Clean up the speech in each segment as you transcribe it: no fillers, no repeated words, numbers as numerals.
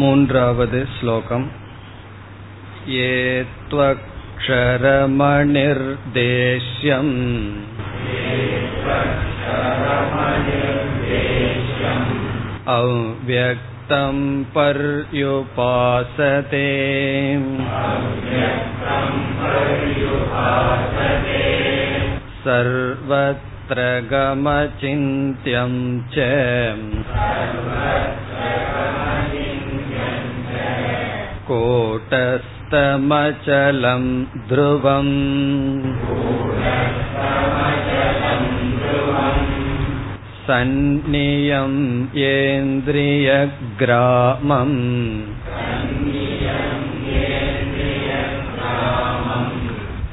மூன்றாவது ஸ்லோகம். ஏத்வக்ஷரமநிர்தேஷ்யம் அவ்யக்தம் பர்யுபாசதே சர்வத்ர கமசிந்த்யம் ச கோடஸ்தமசலம் த்ருவம் சந்நியம் யேந்திரிய கிராமம்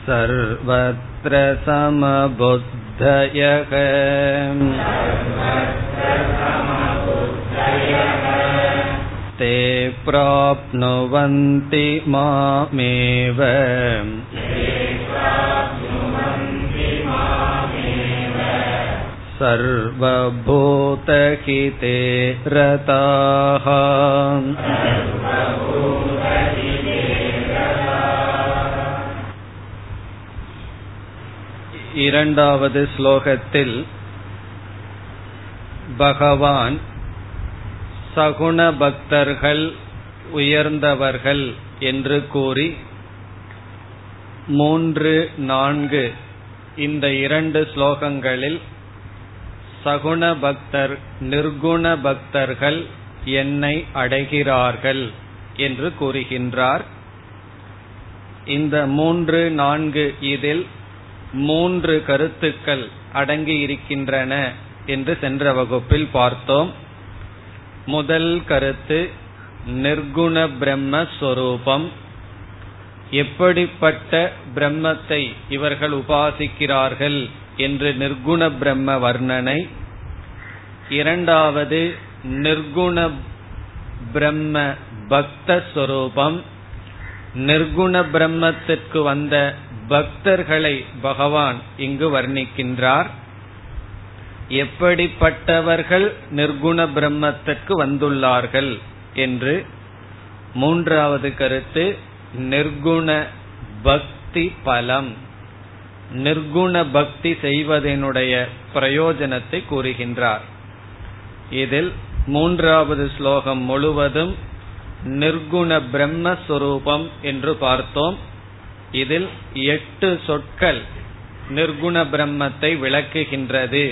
சர்வத்ர சமபுத்தயக தே ப்ராப்னுவந்தி மாமேவ சர்வபூதஹிதே ரதாஹ. இரண்டாவது ஸ்லோகத்தில் பகவான் சகுண பக்தர்கள் உயர்ந்தவர்கள் என்று கூறி 3, 4 இந்த 2 ஸ்லோகங்களில் சகுண பக்தர் நிர்குண பக்தர்கள் என்னை அடைகிறார்கள் என்று கூறுகின்றார். இந்த 3, 4 இதில் 3 கருத்துக்கள் அடங்கியிருக்கின்றன என்று சென்ற வகுப்பில் பார்த்தோம். முதல் கருத்து நிர்குண பிரம்மஸ்வரூபம். எப்படிப்பட்ட பிரம்மத்தை இவர்கள் உபாசிக்கிறார்கள் என்று நிர்குண பிரம்ம வர்ணனை. இரண்டாவது நிர்குண பிரம்ம பக்த ஸ்வரூபம். நிர்குண பிரம்மத்திற்கு வந்த பக்தர்களை பகவான் இங்கு வர்ணிக்கின்றார். எப்படிப்பட்டவர்கள் நிர்குண பிரம்மத்திற்கு வந்துள்ளார்கள் என்று. மூன்றாவது கருத்து நிர்குண பக்தி பலம், நிர்குண பக்தி செய்வதனுடைய பிரயோஜனத்தை கூறுகின்றார். இதில் 3வது ஸ்லோகம் முழுவதும் நிர்குண பிரம்மஸ்வரூபம் என்று பார்த்தோம். இதில் 8 சொற்கள் நிர்குண பிரம்மத்தை விளக்குகின்றது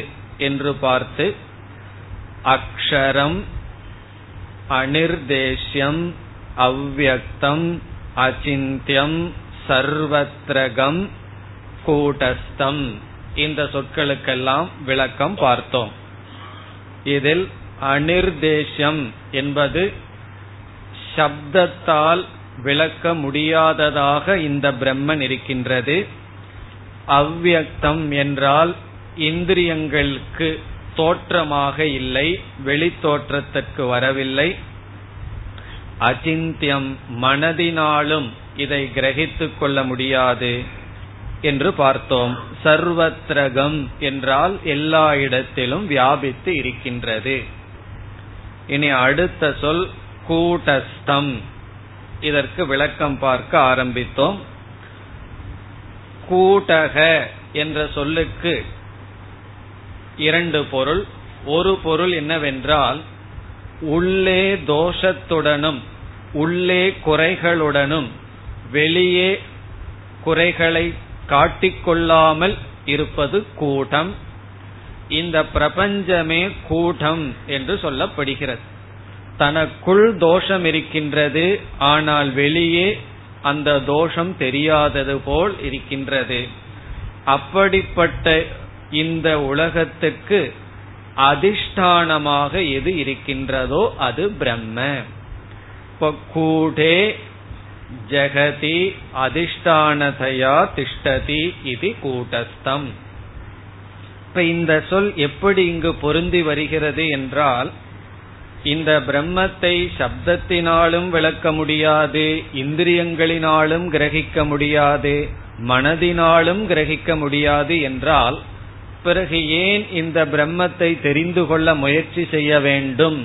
என்று பார்த்து, அக்ஷரம், அனிர்தேஷ்யம், அவ்யக்தம், அசிந்தியம், சர்வத்ரகம், கூடஸ்தம் இந்த சொற்களுக்கெல்லாம் விளக்கம் பார்த்தோம். இதில் அனிர்தேஷ்யம் என்பது சப்தத்தால் விளக்க முடியாததாக இந்த பிரம்மன் இருக்கின்றது. அவ்யக்தம் என்றால் இந்திரியங்களுக்கு தோற்றமாக இல்லை, வெளி தோற்றத்திற்கு வரவில்லை. அசிந்தியம் மனதினாலும் இதை கிரகித்து கொள்ள முடியாது என்று பார்த்தோம். சர்வத்ரகம் என்றால் எல்லா இடத்திலும் வியாபித்து இருக்கின்றது. இனி அடுத்த சொல் கூடஸ்தம், இதற்கு விளக்கம் பார்க்க ஆரம்பித்தோம். கூடக என்ற சொல்லுக்கு 2 பொருள். ஒரு பொருள் என்னவென்றால் உள்ளே தோஷத்துடனும் உள்ளே குறைகளுடனும் வெளியே குறைகளை காட்டிக்கொள்ளாமல் இருப்பது கூடம். இந்த பிரபஞ்சமே கூடம் என்று சொல்லப்படுகிறது. தனக்குள் தோஷம் இருக்கின்றது, ஆனால் வெளியே அந்த தோஷம் தெரியாதது போல் இருக்கின்றது. அப்படிப்பட்ட இந்த உலகத்துக்கு அதிஷ்டானமாக எது இருக்கின்றதோ அது பிரம்ம. கூடே ஜகதி அதிஷ்டானதயா திஷ்டதி இது கூடஸ்தம். இப்ப இந்த சொல் எப்படி இங்கு பொருந்தி வருகிறது என்றால், இந்த பிரம்மத்தை சப்தத்தினாலும் விளக்க முடியாது, இந்திரியங்களினாலும் கிரகிக்க முடியாது, மனதினாலும் கிரகிக்க முடியாது என்றால் பிறகு ஏன் இந்த பிரம்மத்தை தெரிந்து கொள்ள முயற்சி செய்ய வேண்டும்?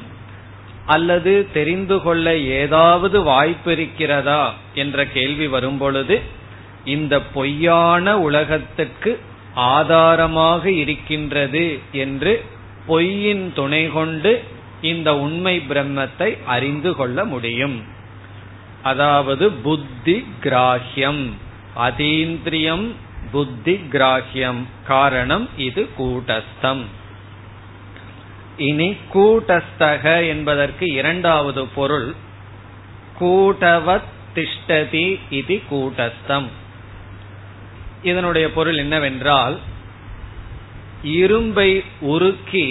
அல்லது தெரிந்து கொள்ள ஏதாவது வாய்ப்பிருக்கிறதா என்ற கேள்வி வரும்பொழுது இந்த பொய்யான உலகத்துக்கு ஆதாரமாக இருக்கின்றது என்று பொய்யின் துணை கொண்டு இந்த உண்மை பிரம்மத்தை அறிந்து கொள்ள முடியும். அதாவது புத்தி கிராஹ்யம், அதீந்திரியம், புத்தி கிராஹ்யம். காரணம் இது கூட்டஸ்தம். இனி கூட்டஸ்தக என்பதற்கு இரண்டாவது பொருள். கூட்டவத் திஷ்டதி இது கூட்டஸ்தம். இதனுடைய பொருள் என்னவென்றால், இரும்பை உருக்கி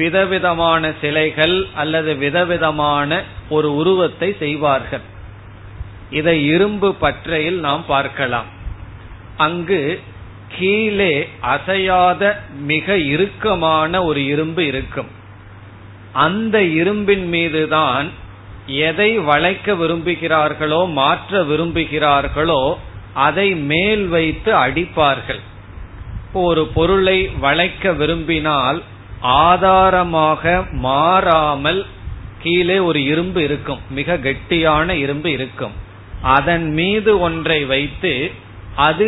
விதவிதமான சிலைகள் அல்லது விதவிதமான ஒரு உருவத்தை செய்வார்கள். இதை இரும்பு பற்றையில் நாம் பார்க்கலாம். அங்கு கீழே அசையாத மிக இறுக்கமான ஒரு இரும்பு இருக்கும். அந்த இரும்பின் மீதுதான் எதை வளைக்க விரும்புகிறார்களோ, மாற்ற விரும்புகிறார்களோ அதை மேல் வைத்து அடிப்பார்கள். ஒரு பொருளை வளைக்க விரும்பினால் ஆதாரமாக மாறாமல் கீழே ஒரு இரும்பு இருக்கும், மிக கெட்டியான இரும்பு இருக்கும். அதன் மீது ஒன்றை வைத்து அது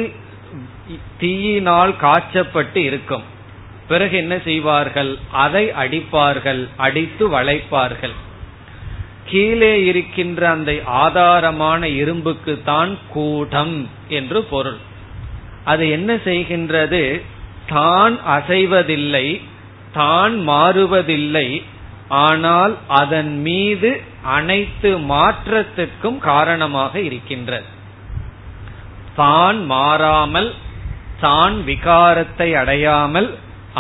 தீயினால் காய்ச்சப்பட்டு இருக்கும். பிறகு என்ன செய்வார்கள்? அதை அடிப்பார்கள், அடித்து வளைப்பார்கள். கீழே இருக்கின்ற அந்த ஆதாரமான இரும்புக்கு தான் கூடம் என்று பொருள். அது என்ன செய்கின்றது? தான் அசைவதில்லை, தான் மாறுவதில்லை, ஆனால் அதன் மீது அனைத்து மாற்றத்துக்கும் காரணமாக இருக்கின்றது. தான் மாறாமல், தான் விகாரத்தை அடையாமல்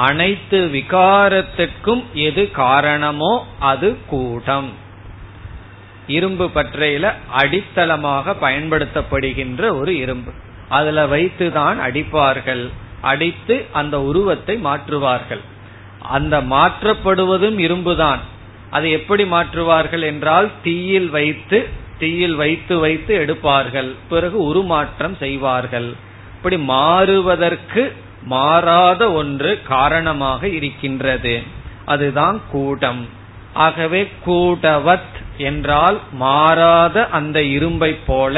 அனைத்து விகாரத்துக்கும் எது காரணமோ அது கூடம். இரும்பு பற்றையில அடித்தளமாக பயன்படுத்தப்படுகின்ற ஒரு இரும்பு, அதுல வைத்துதான் அடிப்பார்கள், அடித்து அந்த உருவத்தை மாற்றுவார்கள். அந்த மாற்றப்படுவதும் இரும்புதான். அது எப்படி மாற்றுவார்கள் என்றால், தீயில் வைத்து எடுப்பார்கள், பிறகு உருமாற்றம் செய்வார்கள். இப்படி மாறுவதற்கு மாறாத ஒன்று காரணமாக இருக்கின்றது, அதுதான் கூடம். ஆகவே கூடவத் என்றால் மாறாத அந்த இரும்பை போல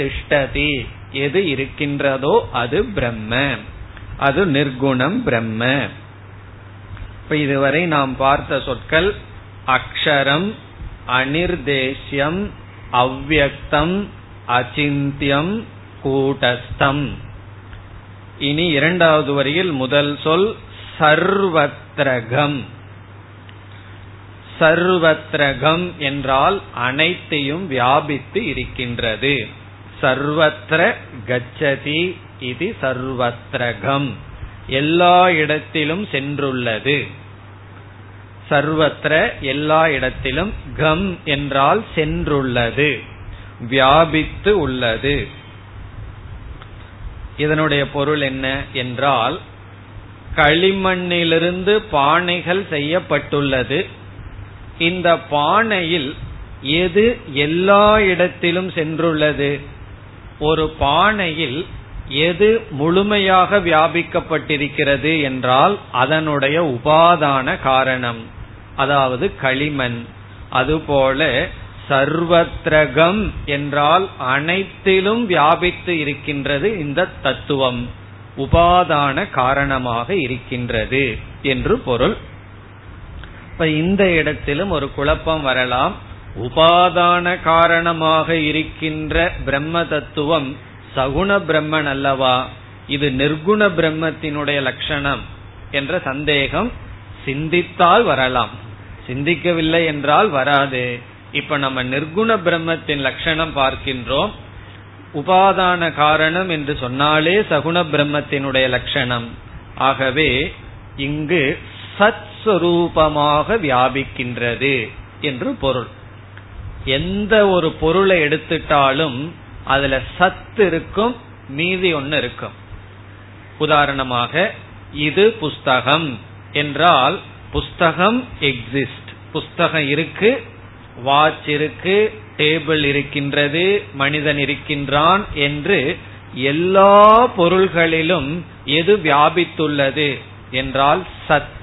திஷ்டதி எது இருக்கின்றதோ அது பிரம்ம, அது நிர்குணம் பிரம்ம. இதுவரை நாம் பார்த்த சொற்கள் அக்ஷரம், அனிர்தேஷ்யம், அவ்யக்தம், அசிந்தியம், கூட்டஸ்தம். இனி இரண்டாவது வரியில் முதல் சொல் சர்வத்ரகம். சர்வத்ரகம் என்றால் அனைத்தையும் வியாபித்து இருக்கின்றது. சர்வத்ர கச்சதி இது சர்வத்ரகம், எல்லா இடத்திலும் சென்றுள்ளது. சர்வத்ர எல்லா இடத்திலும், கம் என்றால் சென்றுள்ளது, வியாபித்து உள்ளது. இதனுடைய பொருள் என்ன என்றால், களிமண்ணிலிருந்து பானைகள் செய்யப்பட்டுள்ளது. இந்த பானையில் எது எல்லா இடத்திலும் சென்றுள்ளது? ஒரு பானையில் எது முழுமையாக வியாபிக்கப்பட்டிருக்கிறது என்றால் அதனுடைய உபாதான காரணம், அதாவது களிமண். அதுபோல சர்வத்ரகம் என்றால் அனைத்திலும் வியாபித்து இருக்கின்றது இந்த தத்துவம், உபாதான காரணமாக இருக்கின்றது என்று பொருள். இப்ப இந்த இடத்திலும் ஒரு குழப்பம் வரலாம். உபாதான காரணமாக இருக்கின்ற பிரம்ம தத்துவம் சகுண பிரம்மன் அல்லவா, இது நிர்குண பிரம்மத்தினுடைய லட்சணம் என்ற சந்தேகம் சிந்தித்தால் வரலாம், சிந்திக்கவில்லை என்றால் வராது. இப்ப நம்ம நிர்குண பிரம்மத்தின் லட்சணம் பார்க்கின்றோம். உபாதான காரணம் என்று சொன்னாலே சகுண பிரம்மத்தினுடைய லட்சணம். ஆகவே இங்கு சத் சுரூபமாக வியாபிக்கின்றது என்று பொருள். எந்த ஒரு பொருளை எடுத்துட்டாலும் அதுல சத்து இருக்கும், மீதி ஒன்னு இருக்கும். உதாரணமாக இது புஸ்தகம் என்றால் புஸ்தகம் எக்ஸிஸ்ட், புஸ்தகம் இருக்கு, வாட்ச் இருக்கு, டேபிள் இருக்கின்றது, மனிதன் இருக்கின்றான் என்று எல்லா பொருள்களிலும் எது வியாபித்துள்ளது என்றால் சத்,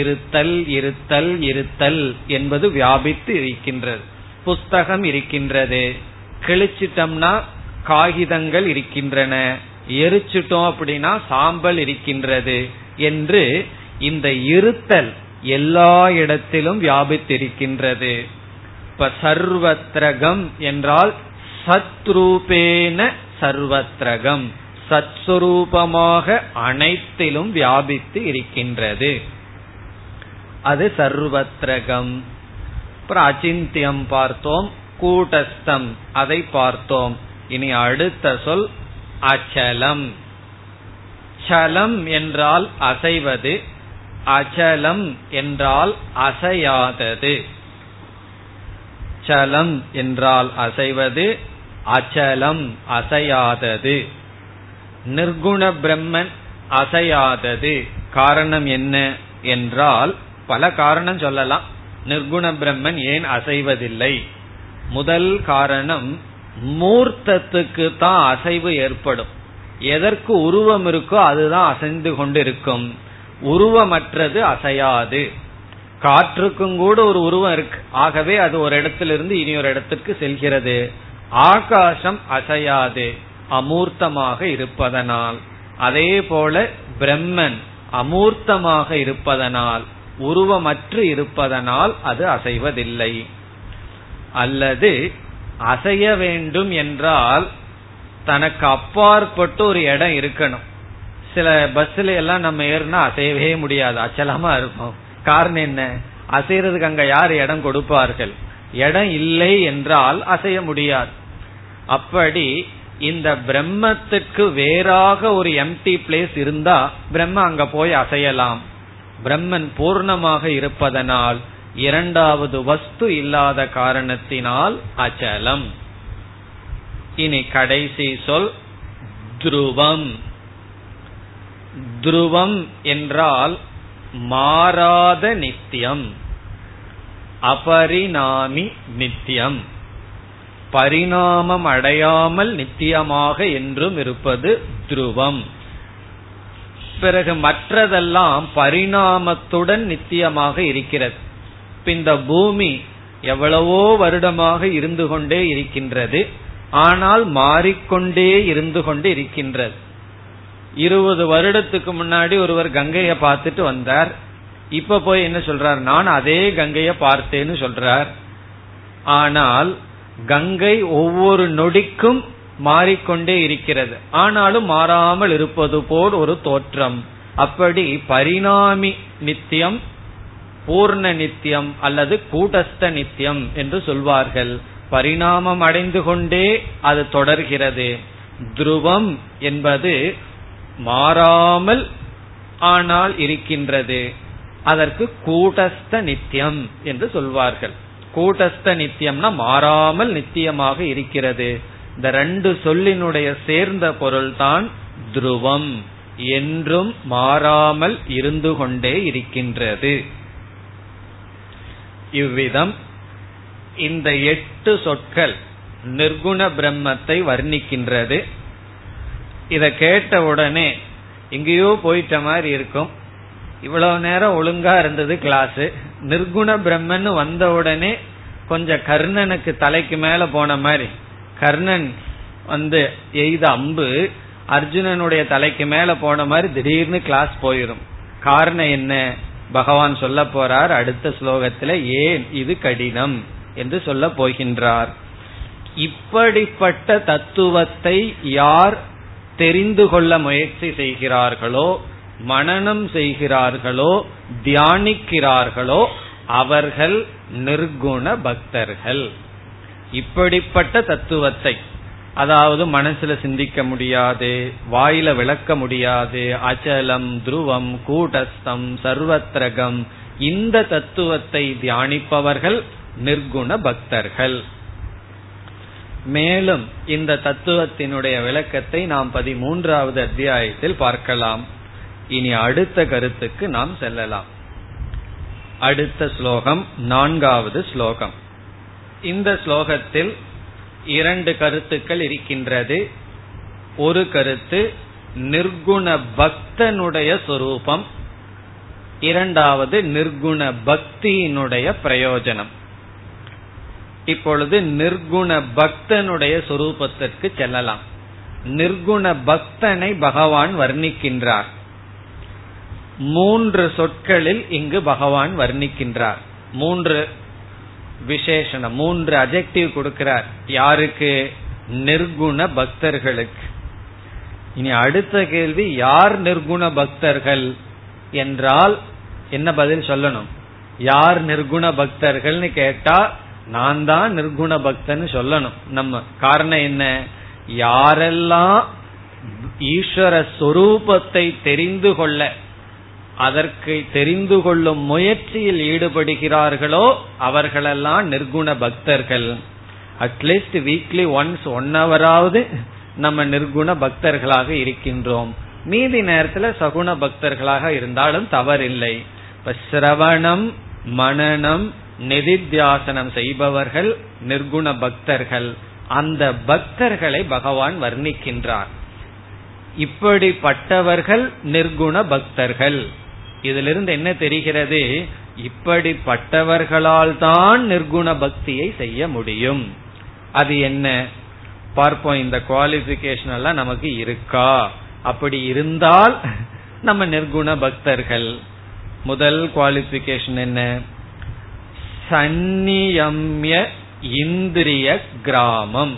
இருத்தல் இருத்தல் இருத்தல் என்பது வியாபித்து இருக்கின்றது. புஸ்தகம் இருக்கின்றது, கிழிச்சிட்டம்னா காகிதங்கள் இருக்கின்றன, எரிச்சிட்டோம் அப்படின்னா சாம்பல் இருக்கின்றது என்று இந்த இருத்தல் எல்லா இடத்திலும் வியாபித்திருக்கின்றது. இப்ப சர்வத்ரகம் என்றால் சத்ரூபேன சர்வத்ரகம், சத்ஸ்வரூபமாக அனைத்திலும் வியாபித்து இருக்கின்றது, அது சர்வத்ரகம். அப்புறம் அச்சிந்தியம் பார்த்தோம், கூட்டஸ்தம் அதை பார்த்தோம். இனி அடுத்த சொல் அச்சலம். சலம் என்றால் அசைவது, அச்சலம் என்றால் அசையாதது. சலம் என்றால் அசைவது, அச்சலம் அசையாதது. நிர்குண பிரம்மன் அசையாதது. காரணம் என்ன என்றால் பல காரணம் சொல்லலாம். நிர்குண பிரம்மன் ஏன் அசைவதில்லை? முதல் காரணம் மூர்த்தத்துக்கு தான் அசைவு ஏற்படும். எதற்கு உருவம் இருக்கோ அதுதான் அசைந்து கொண்டிருக்கும். உருவமற்றது அசையாது. காற்றுக்கும் கூட ஒரு உருவம் இருக்கு, ஆகவே அது ஒரு இடத்திலிருந்து இனி ஒரு இடத்திற்கு செல்கிறது. ஆகாசம் அசையாது, அமூர்த்தமாக இருப்பதனால். அதே போல பிரம்மன் அமூர்த்தமாக இருப்பதனால், உருவமற்று இருப்பதனால் அது அசைவதில்லை. அல்லது அசைய வேண்டும் என்றால் தனக்கு அப்பாற்பட்டு ஒரு இடம் இருக்கணும். சில பஸ்ல எல்லாம் நம்ம ஏறினா அசையவே முடியாது, அச்சலமா இருக்கும். காரணம் என்ன? அசைறதுக்கு அங்க யார் இடம் கொடுப்பார்கள்? இடம் இல்லை என்றால் அசைய முடியாது. அப்படி இந்த பிரம்மத்துக்கு வேறாக ஒரு எம்டி பிளேஸ் இருந்தா பிரம்ம அங்க போய் அசையலாம். பிரம்மன் பூர்ணமாக இருப்பதனால், இரண்டாவது வஸ்து இல்லாத காரணத்தினால் அச்சலம். இனி கடைசி சொல் துருவம். துருவம் என்றால் மாறாத நித்தியம், அபரிணாமி நித்தியம், பரிணாமம் அடையாமல் நித்தியமாக என்றும் இருப்பது துருவம். பிறகு மற்றதெல்லாம் பரிணாமத்துடன் நித்தியமாக இருக்கிறது. இந்த பூமி எவ்வளவோ வருடமாக இருந்து கொண்டே இருக்கின்றது, ஆனால் மாறிக்கொண்டே இருந்து கொண்டு இருக்கின்றது. 20 வருடத்துக்கு முன்னாடி ஒருவர் கங்கையை பார்த்துட்டு வந்தார். இப்ப போய் என்ன சொல்றார்? நான் அதே கங்கையை பார்த்தேன்னு சொல்றார். ஆனால் கங்கை ஒவ்வொரு நொடிக்கும் மாறிக்கொண்டே இருக்கிறது, ஆனாலும் மாறாமல் இருப்பது போல் ஒரு தோற்றம். அப்படி பரிணாமி நித்தியம், பூர்ண நித்தியம் அல்லது கூட்டஸ்த நித்தியம் என்று சொல்வார்கள். பரிணாமம் அடைந்து கொண்டே அது தொடர்கிறது. துருவம் என்பது மாறாமல் ஆனால் இருக்கின்றது, அதற்கு கூட்டஸ்த நித்தியம் என்று சொல்வார்கள். கூட்டஸ்த நித்தியம்னா மாறாமல் நித்தியமாக இருக்கிறது. இந்த ரெண்டு சொல்லினுடைய சேர்ந்த பொருள்தான் துருவம், என்றும் மாறாமல் இருந்து கொண்டே இருக்கின்றது. இவ்விதம் இந்த 8 சொற்கள் நிர்குண பிரம்மத்தை வர்ணிக்கின்றது. இத கேட்ட உடனே எங்கேயோ போயிட்ட மாதிரி இருக்கும். இவ்வளவு நேரம் ஒழுங்கா இருந்தது கிளாஸ், நிர்குண பிரம்மன் வந்த உடனே கொஞ்சம் கர்ணனுக்கு தலைக்கு மேல போன மாதிரி. கர்ணன் வந்து எய்த அம்பு அர்ஜுனனுடைய தலைக்கு மேல போன மாதிரி திடீர்னு கிளாஸ் போயிடும். காரணம் என்ன? பகவான் சொல்ல போறார் அடுத்த ஸ்லோகத்துல, ஏன் இது கடினம் என்று சொல்ல போகின்றார். இப்படிப்பட்ட தத்துவத்தை யார் தெரிந்து கொள்ள முயற்சி செய்கிறார்களோ, மனனம் செய்கிறார்களோ, தியானிக்கிறார்களோ அவர்கள் நிர்குண பக்தர்கள். இப்படிப்பட்ட தத்துவத்தை, அதாவது மனசுல சிந்திக்க முடியாது, வாயில விளக்க முடியாது, அச்சலம், துருவம், கூட்டஸ்தம், சர்வத்ரகம், இந்த தத்துவத்தை தியானிப்பவர்கள் நிர்குண பக்தர்கள். மேலும் இந்த தத்துவத்தினுடைய விளக்கத்தை நாம் 13வது அத்தியாயத்தில் பார்க்கலாம். இனி அடுத்த கருத்துக்கு நாம் செல்லலாம். அடுத்த ஸ்லோகம் 4வது ஸ்லோகம். இந்த ஸ்லோகத்தில் 2 கருத்துக்கள் இருக்கின்றது. ஒரு கருத்து நிர்குண பக்தனுடைய சொரூபம், இரண்டாவது நிர்குண பக்தியினுடைய பிரயோஜனம். இப்பொழுது நிர்குண பக்தனுடைய சொரூபத்திற்கு செல்லலாம். நிர்குண பக்தனை பகவான் வர்ணிக்கின்றார். மூன்று சொற்களில் இங்கு பகவான் வர்ணிக்கின்றார். மூன்று விசேஷணம், மூன்று அட்ஜெக்டிவ் கொடுக்கிறார். யாருக்கு? நிர்குண பக்தர்களுக்கு. இனி அடுத்த கேள்வி, யார் நிர்குண பக்தர்கள் என்றால் என்ன பதில் சொல்லணும்? யார் நிர்குண பக்தர்கள்னு கேட்டா நான் தான் நிர்குண பக்தன்னு சொல்லணும் நம்ம. காரணம் என்ன? யாரெல்லாம் ஈஸ்வர சொரூபத்தை தெரிந்து கொள்ள, அதற்கு தெரிந்து கொள்ளும் முயற்சியில் ஈடுபடுகிறார்களோ அவர்களெல்லாம் நிர்குண பக்தர்கள். அட்லீஸ்ட் வீக்லி ஒன்ஸ், ஒன் ஹவராவது நம்ம நிர்குண பக்தர்களாக இருக்கின்றோம். மீதி நேரத்துல சகுண பக்தர்களாக இருந்தாலும் தவறில்லை. இப்ப சிரவணம், மனனம், நிதித்தியாசனம் செய்பவர்கள் நிர்குண பக்தர்கள். அந்த பக்தர்களை பகவான் வர்ணிக்கின்றார். இப்படிப்பட்டவர்கள் நிர்குண பக்தர்கள். இதிலிருந்து என்ன தெரிகிறது? இப்படிப்பட்டவர்களால் தான் நிர்குண பக்தியை செய்ய முடியும். அது என்ன பார்ப்போம். இந்த குவாலிஃபிகேஷன் எல்லாம் நமக்கு இருக்கா? அப்படி இருந்தால் நம்ம நிர்குண பக்தர்கள். முதல் குவாலிஃபிகேஷன் என்ன? சன்னியம்ய இந்திரிய கிராமம்.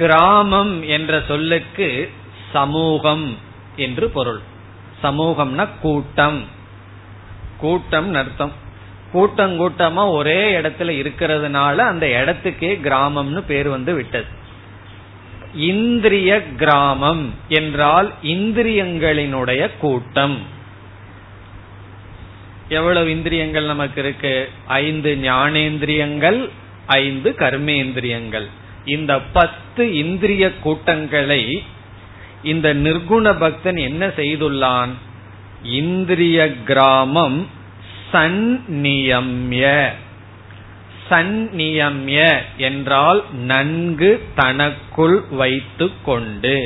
கிராமம் என்ற சொல்லுக்கு சமூகம் என்று பொருள். சமூகம்னா கூட்டம், கூட்டம் அர்த்தம். கூட்டம் கூட்டமா ஒரே இடத்துல இருக்கிறதுனால அந்த இடத்துக்கே கிராமம்னு பேர் வந்து விட்டது. இந்திரிய கிராமம் என்றால் இந்திரியங்களினுடைய கூட்டம். எவ்வளவு இந்திரியங்கள் நமக்கு இருக்கு? 5 ஞானேந்திரியங்கள், 5 கர்மேந்திரியங்கள். இந்த 10 இந்திரிய கூட்டங்களை இந்த நிர்குண பக்தன் என்ன செய்துள்ளான்? இந்திரிய கிராமம் சந்நியம்ய. சந்நியம்ய என்றால் நன்கு தனக்குள் வைத்து கொண்டு,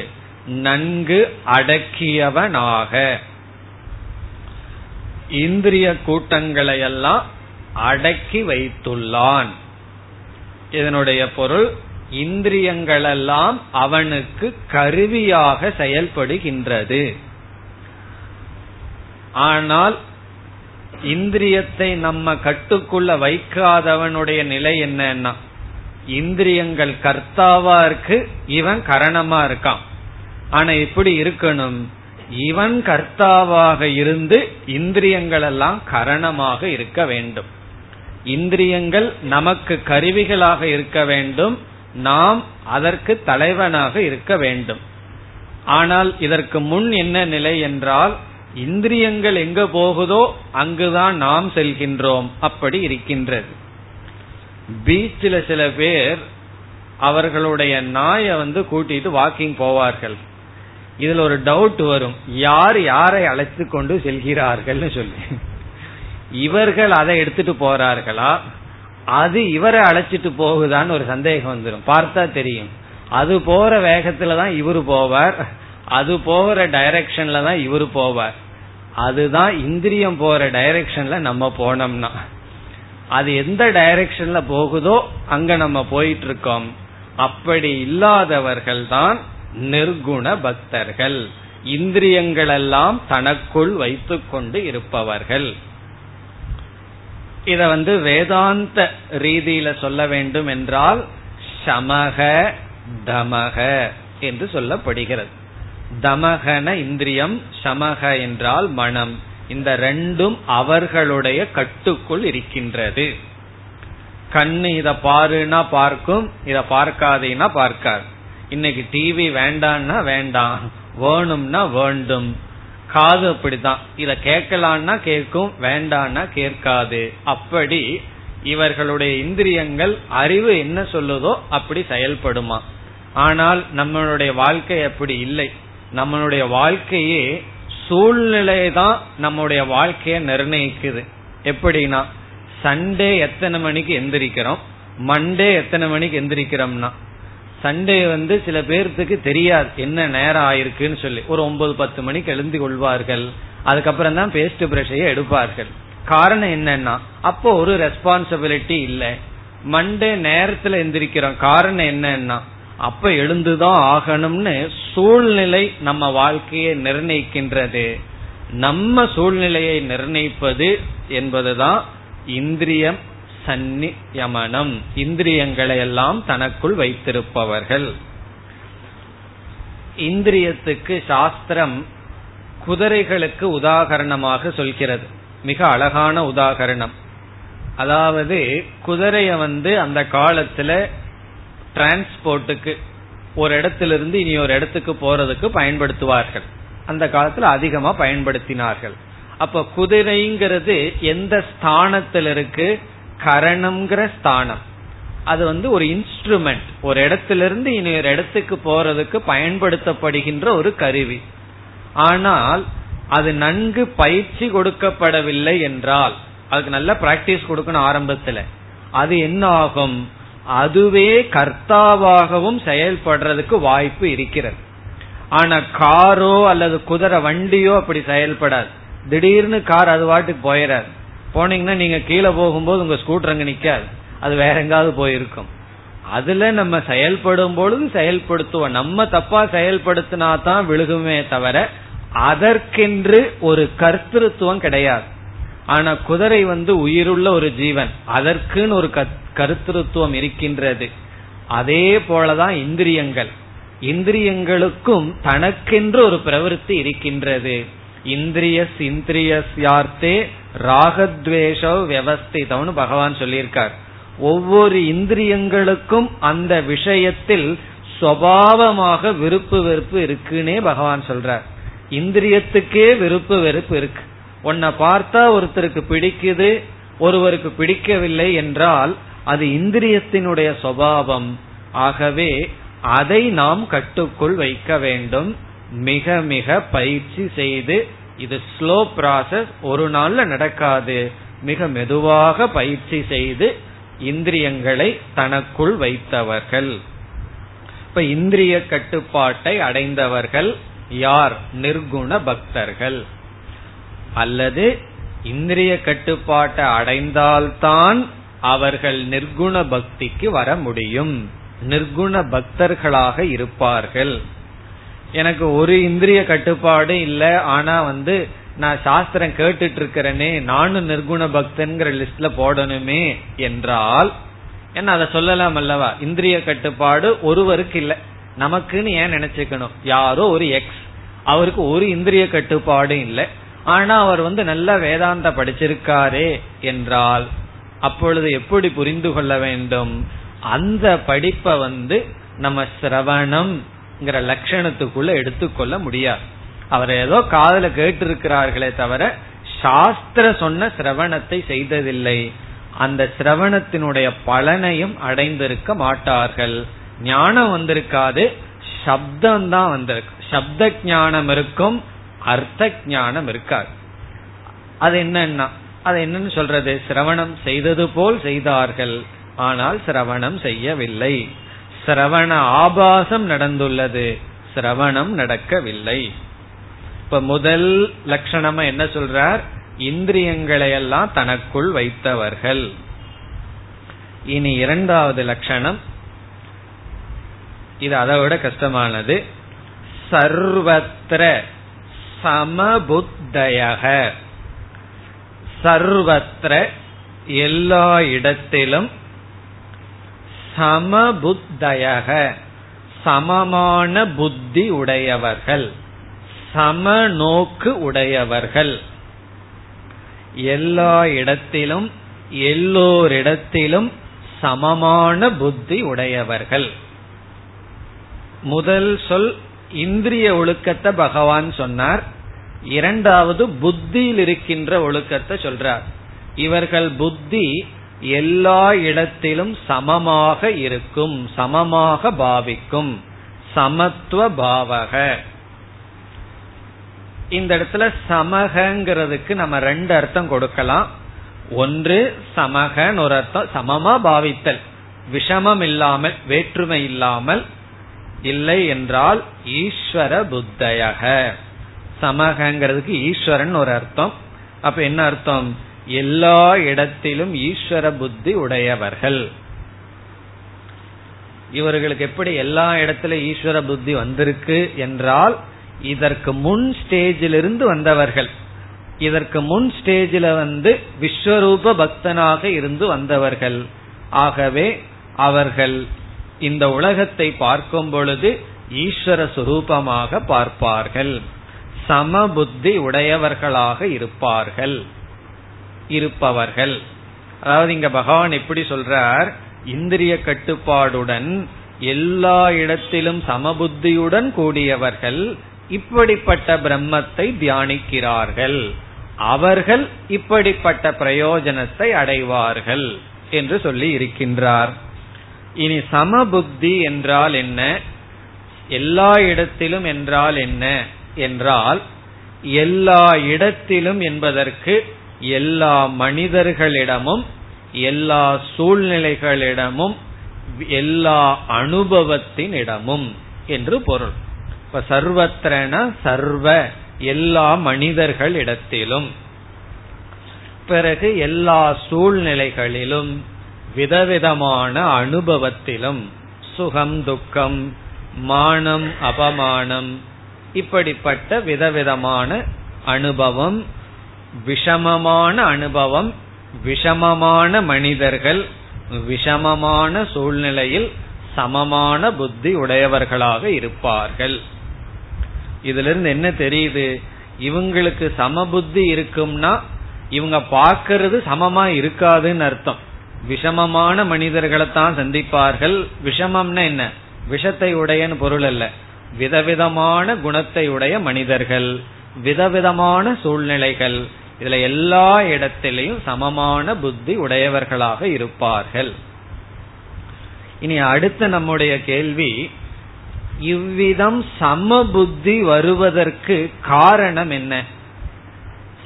நன்கு அடக்கியவனாக. இந்திரிய கூட்டங்களையெல்லாம் அடக்கி வைத்துள்ளான். இதனுடைய பொருள், இந்திரியங்களெல்லாம் அவனுக்கு கருவியாக செயல்படுகின்றது. ஆனால் இந்திரியத்தை நம்ம கட்டுக்குள்ள வைக்காதவனுடைய நிலை என்னன்னா, இந்திரியங்கள் கர்த்தாவா இருக்கு, இவன் கரணமா இருக்கான். ஆனா இப்படி இருக்கணும், இவன் கர்த்தாவாக இருந்து இந்திரியங்கள் எல்லாம் கரணமாக இருக்க வேண்டும். இந்திரியங்கள் நமக்கு கருவிகளாக இருக்க வேண்டும், நாம் அதற்கு தலைவனாக இருக்க வேண்டும். ஆனால் இதற்கு முன் என்ன நிலை என்றால், இந்திரியங்கள் எங்க போகுதோ அங்குதான் நாம் செல்கின்றோம். அப்படி இருக்கின்றது. பீச்சில் சில பேர் அவர்களுடைய நாயை வந்து கூட்டிட்டு வாக்கிங் போவார்கள். இதுல ஒரு டவுட் வரும், யார் யாரை அழைத்து கொண்டு செல்கிறார்கள் சொல்லி. இவர்கள் அதை எடுத்துட்டு போறார்களா, அது இவரை அழைச்சிட்டு போகுதான்னு ஒரு சந்தேகம் வந்துடும். பார்த்தா தெரியும், அது போற வேகத்துலதான் இவரு போவார், அது போற டைரக்ஷன்ல தான் இவரு போவார். அதுதான் இந்திரியம் போற டைரக்ஷன்ல நம்ம போனோம்னா, அது எந்த டைரக்ஷன்ல போகுதோ அங்க நம்ம போயிட்டு இருக்கோம். அப்படி இல்லாதவர்கள் தான் நிர்குண பக்தர்கள். இந்திரியங்கள் எல்லாம் தனக்குள் வைத்து கொண்டு இருப்பவர்கள். இத வந்து வேதாந்த ரீதியில சொல்ல வேண்டும் என்றால் சமக தமக என்று சொல்லப்படுகிறது. தமகன இந்திரியம், சமக என்றால் மனம். இந்த ரெண்டும் அவர்களுடைய கட்டுக்குள் இருக்கின்றது. கண்ணு இத பாருன்னா பார்க்கும், இத பார்க்காதேன்னா பார்க்காது. இன்னைக்கு டிவி வேண்டான்னா வேண்டாம், வேணும்னா வேண்டும். காது அப்படிதான், இத கேட்கலான்னா கேட்கும், வேண்டான்னா கேட்காது. அப்படி இவர்களுடைய இந்திரியங்கள் அறிவு என்ன சொல்லுதோ அப்படி செயல்படுமா. ஆனால் நம்மளுடைய வாழ்க்கை அப்படி இல்லை. நம்மளுடைய வாழ்க்கையே சூழ்நிலைதான் நம்முடைய வாழ்க்கைய நிர்ணயிக்குது. எப்படின்னா, சண்டே எத்தனை மணிக்கு எந்திரிக்கிறோம், மண்டே எத்தனை மணிக்கு எந்திரிக்கிறோம்னா, சண்டே வந்து சில பேர்த்துக்கு தெரியாது என்ன நேரம் ஆயிருக்குன்னு சொல்லி ஒரு 9-10 மணிக்கு எழுந்து கொள்வார்கள். அதுக்கப்புறம் தான் பேஸ்ட் பிரஷையை எடுப்பார்கள். காரணம் என்னன்னா அப்போ ஒரு ரெஸ்பான்சிபிலிட்டி இல்லை, மண்டே நேரத்துல எந்திரிக்கிறோம். காரணம் என்னன்னா அப்ப எழுந்துதான் ஆகணும்னு சூழ்நிலை நம்ம வாழ்க்கையை நிர்ணயிக்கின்றது. நம்ம சூழ்நிலையை நிர்ணயிப்பது என்பதுதான் இந்திரியம் சந்நியமனம், இந்திரியங்களை எல்லாம் தனக்குள் வைத்திருப்பவர்கள். இந்திரியத்துக்கு சாஸ்திரம் குதிரைகளுக்கு உதாகரணமாக சொல்கிறது, மிக அழகான உதாகரணம். அதாவது குதிரைய அந்த காலத்துல டிரான்ஸ்போர்ட்டுக்கு ஒரு இடத்துல இருந்து இனி ஒரு இடத்துக்கு போறதுக்கு பயன்படுத்துவார்கள். அந்த காலத்துல அதிகமா பயன்படுத்தினார்கள். அப்ப குதிரைங்கிறது எந்த ஸ்தானத்துல இருக்கு? கரணம்ங்கிற ஸ்தானம். அது ஒரு இன்ஸ்ட்ருமெண்ட், ஒரு இடத்துல இருந்து இனி ஒரு இடத்துக்கு போறதுக்கு பயன்படுத்தப்படுகின்ற ஒரு கருவி. ஆனால் அது நன்கு பயிற்சி கொடுக்கப்படவில்லை என்றால், அதுக்கு நல்ல பிராக்டிஸ் கொடுக்கணும் ஆரம்பத்துல, அது என்ன ஆகும்? அதுவே கர்த்தாவாகவும் செயல்படுறதுக்கு வாய்ப்பு இருக்கிறது. ஆனா காரோ அல்லது குதிரை வண்டியோ அப்படி செயல்படாது. திடீர்னு கார் அது வாட்டுக்கு போயிடாது. போனீங்கன்னா நீங்க கீழே போகும்போது உங்க ஸ்கூட்டர் அங்க நிக்காது, அது வேற எங்காவது போயிருக்கும். அதுல நம்ம செயல்படும் பொழுது செயல்படுத்துவோம். நம்ம தப்பா செயல்படுத்தினா தான் விழுகுமே தவிர அதற்கென்று ஒரு கர்த்திருவம் கிடையாது. ஆனா குதிரை உயிருள்ள ஒரு ஜீவன், அதற்குன்னு ஒரு கர்த்திருவம் இருக்கின்றது. அதே போலதான் இந்திரியங்கள், இந்திரியங்களுக்கும் தனக்கென்று ஒரு பிரவருத்தி இருக்கின்றது. இந்திரியஸ் இந்திரியஸ்யார்த்தே ராகத்வேஷோ வியவஸ்திதம்னு பகவான் சொல்லியிருக்கார். ஒவ்வொரு இந்திரியங்களுக்கும் அந்த விஷயத்தில் சுபாவமாக விருப்பு வெறுப்பு இருக்குன்னே பகவான் சொல்றார். இந்திரியத்துக்கே விருப்பு வெறுப்பு இருக்கு. ஒன்ன பார்த்தா ஒருத்தருக்கு பிடிக்குது, ஒருவருக்கு பிடிக்கவில்லை என்றால் அது இந்திரியத்தினுடைய சுபாவம். ஆகவே அதை நாம் கட்டுக்குள் வைக்க வேண்டும், மிக மிக பயிற்சி செய்து. இது ஸ்லோ ப்ராசஸ், ஒரு நாள்ல நடக்காது. மிக மெதுவாக பயிற்சி செய்து இந்திரியங்களை தனக்குள் வைத்தவர்கள், இப்ப இந்திரிய கட்டுப்பாட்டை அடைந்தவர்கள் யார்? நிர்குண பக்தர்கள். அல்லது இந்திரிய கட்டுப்பாட்டை அடைந்தால்தான் அவர்கள் நிர்குண பக்திக்கு வர முடியும், நிர்குண பக்தர்களாக இருப்பார்கள். எனக்கு ஒரு இந்திரிய கட்டுப்பாடு இல்ல, ஆனா நான் சாஸ்திரம் கேட்டுட்டு இருக்கிறேனே, நானும் நிர்குண பக்தன்கிற லிஸ்ட்ல போடணுமே என்றால் என்ன, அதை சொல்லலாம் அல்லவா? இந்திரிய கட்டுப்பாடு ஒருவருக்கு இல்ல, நமக்குன்னு ஏன் நினைச்சுக்கணும்? யாரோ ஒரு எக்ஸ், அவருக்கு ஒரு இந்திரிய கட்டுப்பாடு இல்ல, ஆனா அவர் நல்ல வேதாந்த படிச்சிருக்காரே என்றால் அப்பொழுது எப்படி புரிந்து கொள்ள வேண்டும்? அந்த படிப்பை நம்ம சிரவணம்ங்கிற லட்சணத்துக்குள்ள எடுத்துக்கொள்ள முடியாது. அவர் ஏதோ காதல கேட்டு இருக்கிறார்களே தவிர சாஸ்திர சொன்ன சிரவணத்தை செய்ததில்லை. அந்த சிரவணத்தினுடைய பலனையும் அடைந்திருக்க மாட்டார்கள். ஞானம் வந்திருக்காது, சப்தம் தான் வந்திருக்கு. சப்த ஞானம் இருக்கும், அர்த்த ஞானம் இருக்காது. அது என்னன்னா, அது என்னன்னு சொல்றது? சிரவணம் செய்தது போல் செய்தார்கள், ஆனால் சிரவணம் செய்யவில்லை. சிரவண ஆபாசம் நடந்துள்ளது, சிரவணம் நடக்கவில்லை. இப்ப முதல் லட்சணமா என்ன சொல்றார்? இந்திரியங்களை எல்லாம் தனக்குள் வைத்தவர்கள். இனி இரண்டாவது லட்சணம், இது அதை விட கஷ்டமானது. சர்வத்ர சமபுத்தயக. சர்வத்ர எல்லா இடத்திலும், சமபுத்தயக சமமான புத்தி உடையவர்கள், சமநோக்கு உடையவர்கள். எல்லா இடத்திலும் எல்லோரிடத்திலும் சமமான புத்தி உடையவர்கள். முதல் சொல் இந்திரிய ஒழுக்கத்தை பகவான் சொன்னார், இரண்டாவது புத்தியில் இருக்கின்ற ஒழுக்கத்தை சொல்றார். இவர்கள் புத்தி எல்லா இடத்திலும் சமமாக இருக்கும், சமமாக பாவிக்கும், சமத்துவ பாவக. இந்த இடத்துல சமகங்கிறதுக்கு நம்ம ரெண்டு அர்த்தம் கொடுக்கலாம். ஒன்று சமகன் ஒரு அர்த்தம், சமமா பாவித்தல், விஷமம் இல்லாமல் வேற்றுமை இல்லாமல். இல்லை என்றால் ஈஸ்வர புத்தயக சமகங்கிறதுக்கு ஈஸ்வரன் ஒரு அர்த்தம். அப்ப என்ன அர்த்தம்? எல்லா இடத்திலும் ஈஸ்வர புத்தி உடையவர்கள். இவர்களுக்கு எப்படி எல்லா இடத்திலும் ஈஸ்வர புத்தி வந்திருக்கு என்றால், இதற்கு முன் ஸ்டேஜிலிருந்து வந்தவர்கள், இதற்கு முன் ஸ்டேஜில் வந்து விஸ்வரூப பக்தனாக இருந்து வந்தவர்கள். ஆகவே அவர்கள் இந்த உலகத்தை பார்க்கும் பொழுது ஈஸ்வர சுரூபமாக பார்ப்பார்கள், சமபுத்தி உடையவர்களாக இருப்பவர்கள். அதாவது இங்க பகவான் எப்படி சொல்றார், இந்திரிய கட்டுப்பாடுடன் எல்லா இடத்திலும் சமபுத்தியுடன் கூடியவர்கள் இப்படிப்பட்ட பிரம்மத்தை தியானிக்கிறார்கள், அவர்கள் இப்படிப்பட்ட பிரயோஜனத்தை அடைவார்கள் என்று சொல்லி இருக்கின்றார். இனி சமபுத்தி என்றால் என்ன, எல்லா இடத்திலும் என்றால் என்ன என்றால், எல்லா இடத்திலும் என்பதற்கு எல்லா மனிதர்களிடமும், எல்லா சூழ்நிலைகளிடமும், எல்லா அனுபவத்தின் இடமும் என்று பொருள். இப்ப சர்வத்திரன சர்வ எல்லா மனிதர்கள் இடத்திலும், பிறகு எல்லா சூழ்நிலைகளிலும், விதவிதமான அனுபவத்திலும், சுகம் துக்கம், மானம் அபமானம், இப்படிப்பட்ட விதவிதமான அனுபவம், விஷமமான அனுபவம், விஷமமான மனிதர்கள், விஷமமான சூழ்நிலையில் சமமான புத்தி உடையவர்களாக இருப்பார்கள். இதிலிருந்து என்ன தெரியுது? இவங்களுக்கு சமபுத்தி இருக்கும்னா இவங்க பார்க்கறது சமமா இருக்காதுன்னு அர்த்தம். விஷமமான மனிதர்களை தான் சந்திப்பார்கள். விஷமம்னா என்ன? விஷத்தை உடையன்னு பொருள் அல்ல, விதவிதமான குணத்தை உடைய மனிதர்கள், விதவிதமான சூழ்நிலைகள், இதுல எல்லா இடத்திலையும் சமமான புத்தி உடையவர்களாக இருப்பார்கள். இனி அடுத்த நம்முடைய கேள்வி, இவ்விதம் சமபுத்தி வருவதற்கு காரணம் என்ன?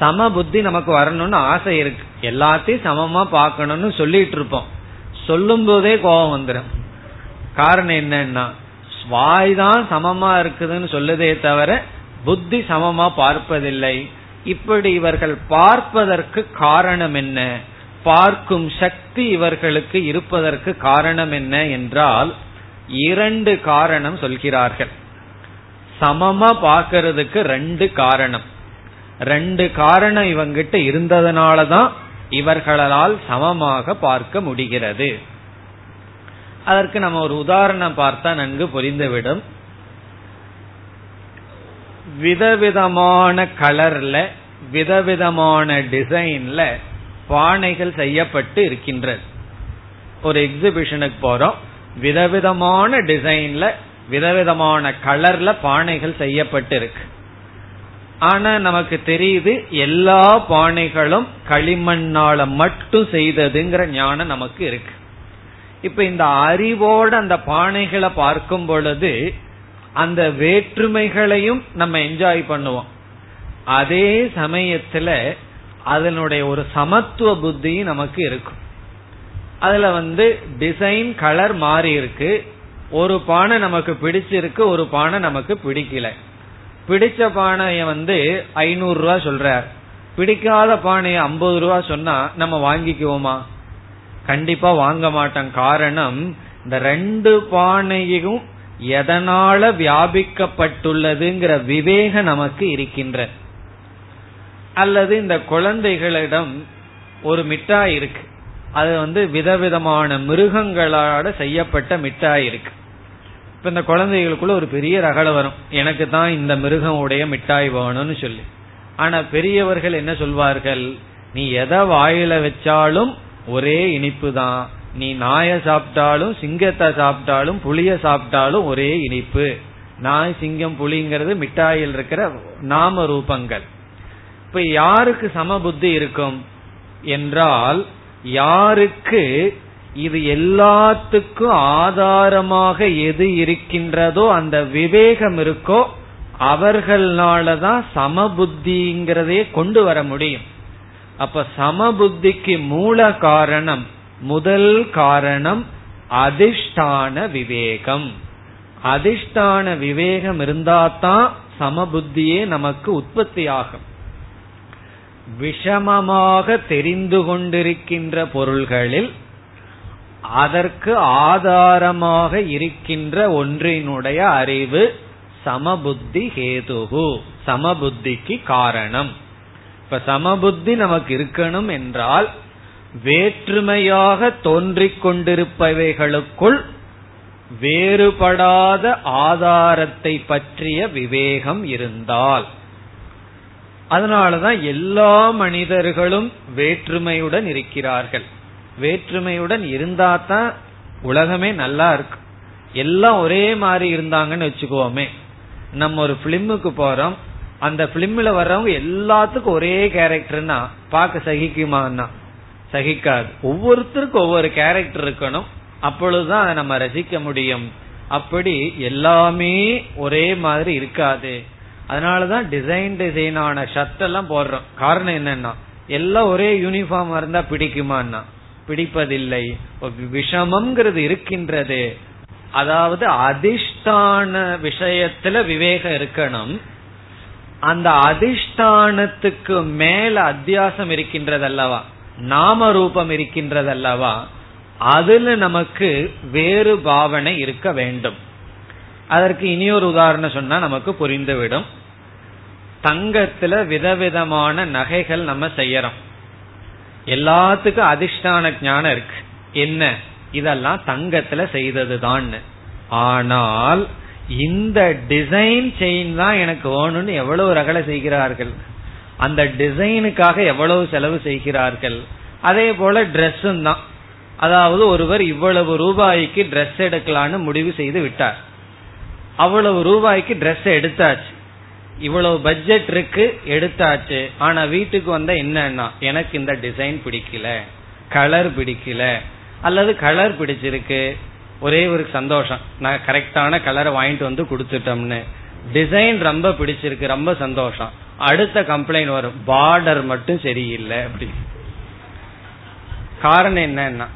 சமபுத்தி நமக்கு வரணும்னு ஆசை இருக்கு, எல்லாத்தையும் சமமா பார்க்கணும்னு சொல்லிட்டு இருப்போம், சொல்லும் போதே கோபம் வந்துடும். காரணம் என்னன்னா, வாய் தான் சமமா இருக்குதுன்னு சொல்லுதே தவிர புத்தி சமமா பார்ப்பதில்லை. இப்படி இவர்கள் பார்ப்பதற்கு காரணம் என்ன, பார்க்கும் சக்தி இவர்களுக்கு இருப்பதற்கு காரணம் என்ன என்றால், இரண்டு காரணம் சொல்கிறார்கள். சமமா பார்க்கறதுக்கு ரெண்டு காரணம் இவங்கிட்ட இருந்ததனாலதான் இவர்களால் சமமாக பார்க்க முடிகிறது. அதற்கு நம்ம ஒரு உதாரணம் பார்த்தா நன்கு புரிந்துவிடும். விதவிதமான கலர்ல, விதவிதமான டிசைன்ல பானைகள் செய்யப்பட்டு இருக்கின்றது. ஒரு எக்ஸிபிஷனுக்கு போறோம், விதவிதமான டிசைன்ல, விதவிதமான கலர்ல பானைகள் செய்யப்பட்டு இருக்கு. ஆனா நமக்கு தெரியுது எல்லா பானைகளும் களிமண்ணால மட்டும் செய்ததுங்கிற ஞானம் நமக்கு இருக்கு. இப்ப இந்த அறிவோடு அந்த பானைகளை பார்க்கும் பொழுது அந்த வேற்றுமைகளையும் நம்ம என்ஜாய் பண்ணுவோம். அதே சமயத்துல அதனுடைய ஒரு சமத்துவ புத்தியும் நமக்கு இருக்கும். அதுல வந்து டிசைன் கலர் மாறி இருக்கு, ஒரு பானை நமக்கு பிடிச்சிருக்கு, ஒரு பானை நமக்கு பிடிக்கல. பிடிச்ச பானைய வந்து 500 ரூபா சொல்றார், பிடிக்காத பானைய 50 ரூபா சொன்னா நம்ம வாங்கிக்குவோமா? கண்டிப்பா வாங்க மாட்டோம். காரணம், இந்த ரெண்டு பானையும் எதனால வியாபிக்கப்பட்டுள்ளதுங்கிற விவேகம் நமக்கு இருக்கின்ற. அல்லது இந்த குழந்தைகளிடம் ஒரு மிட்டாய் இருக்கு, அது வந்து விதவிதமான மிருகங்களோட செய்யப்பட்ட மிட்டாய் இருக்கு. இப்ப இந்த குழந்தைகளுக்குள்ள ஒரு பெரிய ரகல வரும், எனக்கு தான் இந்த மிருகம் உடைய மிட்டாய் வேணும்னு சொல்லி. ஆனா பெரியவர்கள் என்ன சொல்வார்கள், நீ எதை வாயில வச்சாலும் ஒரே இனிப்பு தான், நீ நாய சாப்பிட்டாலும் சிங்கத்தை சாப்பிட்டாலும் புளிய சாப்பிட்டாலும் ஒரே இனிப்பு. நாய் சிங்கம் புலிங்கிறது மிட்டாயில் இருக்கிற நாம ரூபங்கள். இப்ப யாருக்கு சமபுத்தி இருக்கும் என்றால், யாருக்கு இது எல்லாத்துக்கும் ஆதாரமாக எது இருக்கின்றதோ அந்த விவேகம் இருக்கோ, அவர்களாலதான் சமபுத்திங்கிறதே கொண்டு வர முடியும். அப்ப சமபுத்திக்கு மூல காரணம், முதல் காரணம் அதிஷ்டான விவேகம். அதிஷ்டான விவேகம் இருந்தாதான் சமபுத்தியே நமக்கு உற்பத்தி ஆகும். விஷமமாக தெரிந்து கொண்டிருக்கின்ற பொருள்களில் அதற்கு ஆதாரமாக இருக்கின்ற ஒன்றினுடைய அறிவு சமபுத்தி ஹேதுகு, சமபுத்திக்கு காரணம். இப்ப சமபுத்தி நமக்கு இருக்கணும் என்றால் வேற்றுமையாக தோன்றிக் கொண்டிருப்பவைகளுக்குள் வேறுபடாத ஆதாரத்தை பற்றிய விவேகம் இருந்தால், அதனாலதான் எல்லா மனிதர்களும் வேற்றுமையுடன் இருக்கிறார்கள். வேற்றுமையுடன் இருந்தாதான் உலகமே நல்லா இருக்கு. எல்லாம் ஒரே மாதிரி இருந்தாங்கன்னு வச்சுக்கோமே, நம்ம ஒரு பிலிமுக்கு போறோம், அந்த பிலிம்ல வர்றவங்க எல்லாத்துக்கும் ஒரே கேரக்டர்னா பார்க்க சகிக்குமான்னா சகிக்காது. ஒவ்வொருத்தருக்கும் ஒவ்வொரு கேரக்டர் இருக்கணும், அப்பொழுதுதான் அதை நம்ம ரசிக்க முடியும். அப்படி எல்லாமே ஒரே மாதிரி இருக்காது. அதனாலதான் டிசைனான ஷர்ட் எல்லாம் போடுறோம். காரணம் என்னன்னா எல்லாம் ஒரே யூனிஃபார்மா இருந்தா பிடிக்குமான்னா பிடிப்பதில்லை. விஷமம்ங்கிறது இருக்கின்றது. அதாவது அதிஷ்டான விஷயத்துல விவேகம் இருக்கணும். அந்த அதிஷ்டானத்துக்கு மேல அத்தியாசம் இருக்கின்றது அல்லவா, நாம ரூபம் இருக்கின்றது அல்லவா, அதுல நமக்கு வேறு பாவனை இருக்க வேண்டும். அதற்கு இனியொரு உதாரணம் சொன்னா நமக்கு புரிந்துவிடும். தங்கத்துல விதவிதமான நகைகள் நம்ம செய்யறோம். எல்லாத்துக்கும் அதிஷ்டான ஞானம் இருக்கு, என்ன இதெல்லாம் தங்கத்துல செய்ததுதான். ஆனால் இந்த டிசைன் செயின் தான் எனக்கு வேணும்னு எவ்வளவு ரகலை செய்கிறார்கள், அந்த டிசைனுக்காக எவ்வளவு செலவு செய்கிறார்கள். அதே போல டிரெஸ்ஸும் தான். அதாவது ஒருவர் இவ்வளவு ரூபாய்க்கு டிரெஸ் எடுக்கலான்னு முடிவு செய்து விட்டார். அவ்வளவு ரூபாய்க்கு டிரெஸ் எடுத்தாச்சு, இவ்வளவு பட்ஜெட் இருக்கு எடுத்தாச்சு. ஆனா வீட்டுக்கு வந்தா என்னன்னா எனக்கு இந்த டிசைன் பிடிக்கல, கலர் பிடிக்கல, அல்லது கலர் பிடிச்சிருக்கு ஒரே ஒரு சந்தோஷம், நான் கரெக்டான கலரை வாங்கிட்டு வந்து கொடுத்துட்டோம்னு. டிசைன் ரொம்ப பிடிச்சிருக்கு, ரொம்ப சந்தோஷம். அடுத்த கம்ப்ளைண்ட் வரும், பார்டர் மட்டும் சரியில்லை அப்படி. காரணம் என்னன்னா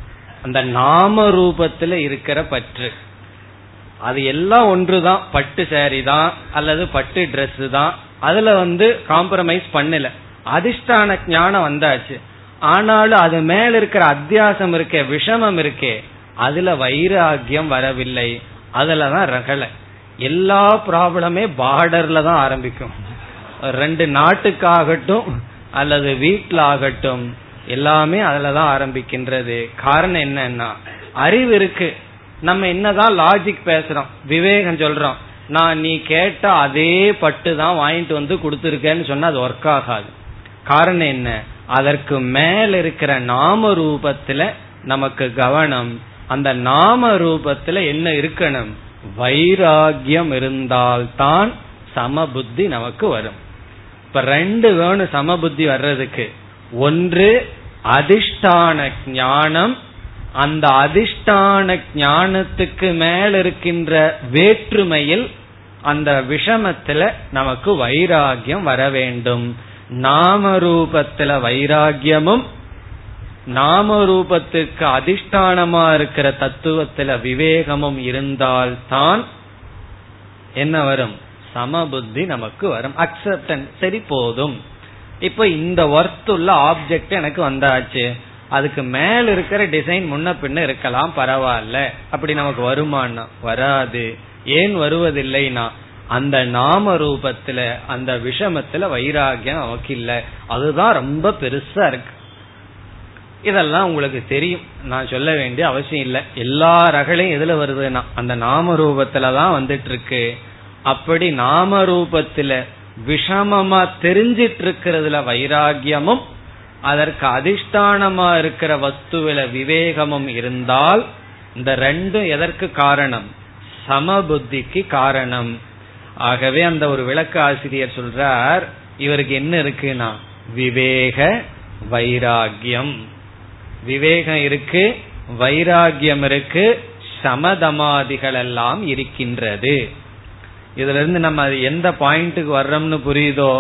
அந்த நாம ரூபத்துல இருக்கிற பற்று. அது எல்லாம் ஒன்றுதான், பட்டு சேரீ தான் அல்லது பட்டு டிரெஸ் தான், அதுல காம்ப்ரமைஸ் பண்ணல. அதிஷ்டான ஞானம் வந்தாச்சு, ஆனாலும் அது மேல இருக்கிற அத்தியாசம் இருக்கே, விஷமம் இருக்கே, அதுல வைராகியம் வரவில்லை. அதுலதான் ரகலை. எல்லா ப்ராப்ளமே பார்டர்ல தான் ஆரம்பிக்கும். ரெண்டு நாட்டுக்காகட்டும் அல்லது வீட்டில் ஆகட்டும் எல்லாமே அதுலதான் ஆரம்பிக்கின்றது. காரணம் என்னன்னா அறிவு இருக்கு, நம்ம என்னதான் லாஜிக் பேசுறோம், விவேகம் சொல்றோம், நான் நீ கேட்ட அதே பட்டு தான் வாங்கிட்டு வந்து கொடுத்துருக்கேன்னு சொன்னா அது ஒர்க் ஆகாது. காரணம் என்ன, அதற்கு மேல இருக்கிற நாம ரூபத்துல நமக்கு கவனம். அந்த நாம ரூபத்துல என்ன இருக்கணும், வைராகியம் இருந்தால்தான் சமபுத்தி நமக்கு வரும். இப்ப ரெண்டு வேணும் சமபுத்தி வர்றதுக்கு. ஒன்று அதிஷ்டான ஞானம், அந்த அதிஷ்டான ஞானத்துக்கு மேல இருக்கின்ற வேற்றுமையில் அந்த விஷமத்துல நமக்கு வைராகியம் வர வேண்டும். நாம ரூபத்துல வைராகியமும் நாம ரூபத்துக்கு அதிஷ்டானமா இருக்கிற தத்துவத்துல விவேகமும் இருந்தால்தான் என்ன வரும், சமபுத்தி நமக்கு வரும். அக்செப்டன்ஸ், சரி போதும், இப்ப இந்த வர்த்துள்ள ஆப்ஜெக்ட் எனக்கு வந்தாச்சு, அதுக்கு மேல இருக்கிற டிசைன் முன்ன பின்ன இருக்கலாம் பரவாயில்ல, அப்படி நமக்கு வருமானா வராது. ஏன் வருவதில்லைனா அந்த நாம ரூபத்துல அந்த விஷமத்துல வைராகியம் நமக்கு இல்ல. அதுதான் ரொம்ப பெருசா இருக்கு. இதெல்லாம் உங்களுக்கு தெரியும், நான் சொல்ல வேண்டிய அவசியம் இல்லை. எல்லா ரகளையும் எதுல வருதுன்னா அந்த நாம ரூபத்துலதான் வந்துட்டு இருக்கு. அப்படி நாம ரூபத்துல விஷமமா தெரிஞ்சிட்டு இருக்கிறதுல வைராகியமும் அதற்கு அதிஷ்டானமா இருக்கிற வஸ்துவில விவேகமும் இருந்தால் இந்த ரெண்டும் எதற்கு காரணம், சமபுத்திக்கு காரணம். ஆகவே அந்த ஒரு விளக்க ஆசிரியர் சொல்றார், இவருக்கு என்ன இருக்குன்னா விவேக வைராகியம். விவேகம் இருக்கு, வைராகியம் இருக்கு, சமதமாதிகள் எல்லாம் இருக்கின்றது. இதுல இருந்து நம்ம அது எந்த பாயிண்ட்டுக்கு வர்றோம்னு புரியுதோ,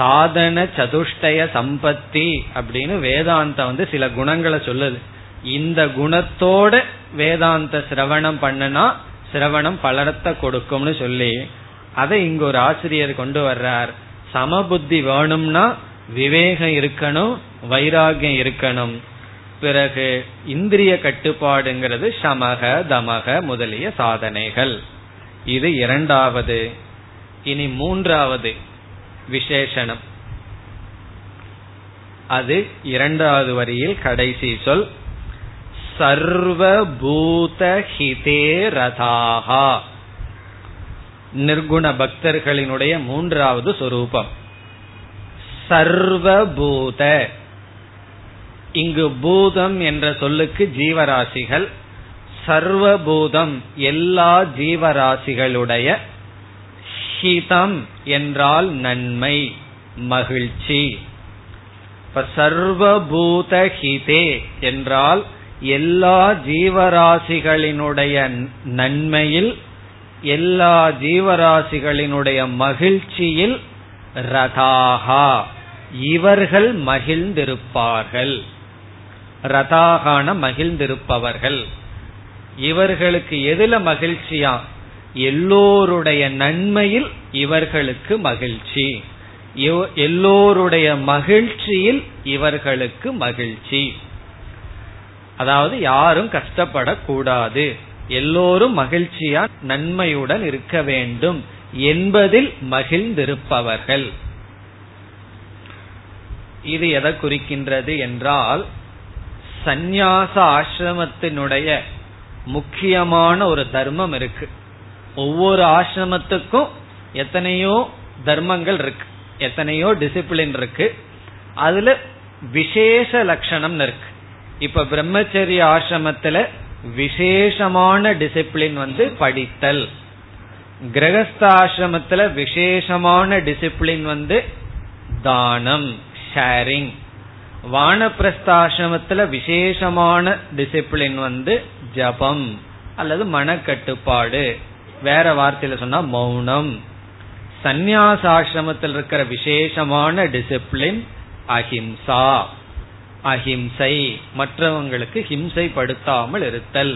சாதன சதுஷ்டய சம்பத்தி அப்படின்னு வேதாந்தம் சில குணங்களை சொல்லுது. இந்த குணத்தோட வேதாந்த சிரவணம் பண்ணுனா சிரவணம் பலரத்தை கொடுக்கும்னு சொல்லி, அதை இங்க ஒரு ஆசிரியர் கொண்டு வர்றார். சமபுத்தி வேணும்னா விவேகம் இருக்கணும், வைராகியம் இருக்கணும். பிறகு இந்திரிய கட்டுப்பாடுங்கிறது சமக தமக முதலிய சாதனைகள். இது இரண்டாவது. இனி மூன்றாவது விசேஷனம், அது இரண்டாவது வரியில் கடைசி சொல். சர்வபூதஹிதே ரதாஹா, நிர்குண பக்தர்களினுடைய மூன்றாவது சொரூபம். சர்வபூத, இங்கு பூதம் என்ற சொல்லுக்கு ஜீவராசிகள், சர்வபூதம் எல்லா ஜீவராசிகளுடைய, ஹிதம் என்றால் நன்மை மகிழ்ச்சி. சர்வபூதஹிதே என்றால் எல்லா ஜீவராசிகளினுடைய நன்மையில், எல்லா ஜீவராசிகளினுடைய மகிழ்ச்சியில், ரதாஹா இவர்கள் மகிழ்ந்திருப்பார்கள். ரதாகான மகிழ்ந்திருப்பவர்கள். இவர்களுக்கு எதுல மகிழ்ச்சியா? எல்லோருடைய நன்மையில் இவர்களுக்கு மகிழ்ச்சி, எல்லோருடைய மகிழ்ச்சியில் இவர்களுக்கு மகிழ்ச்சி. அதாவது யாரும் கஷ்டப்படக்கூடாது, எல்லோரும் மகிழ்ச்சியா நன்மையுடன் இருக்க வேண்டும் என்பதில் மகிழ்ந்திருப்பவர்கள். இது எதை குறிக்கின்றது என்றால், சந்நியாச ஆசிரமத்தினுடைய முக்கியமான ஒரு தர்மம் இருக்கு. ஒவ்வொரு ஆசிரமத்துக்கும் எத்தனையோ தர்மங்கள் இருக்கு, எத்தனையோ டிசிப்ளின் இருக்கு. அதுல விசேஷ லட்சணம் இருக்கு. இப்ப பிரம்மச்சரிய ஆசிரமத்துல விசேஷமான டிசிப்ளின் வந்து படித்தல். கிரகஸ்த ஆசிரமத்துல விசேஷமான டிசிப்ளின் வந்து தானம், ஷேரிங். வானப்பிரஸ்த ஆசிரமத்துல விசேஷமான டிசிப்ளின் வந்து ஜபம் அல்லது மனக்கட்டுப்பாடு, வேற வார்த்தையில சொன்னா மௌனம். சந்நியாச ஆசிரமத்தில் இருக்கிற விசேஷமான டிசிப்ளின் அஹிம்சா, அஹிம்சை, மற்றவங்களுக்கு ஹிம்சைப்படுத்தாமல் இருத்தல்.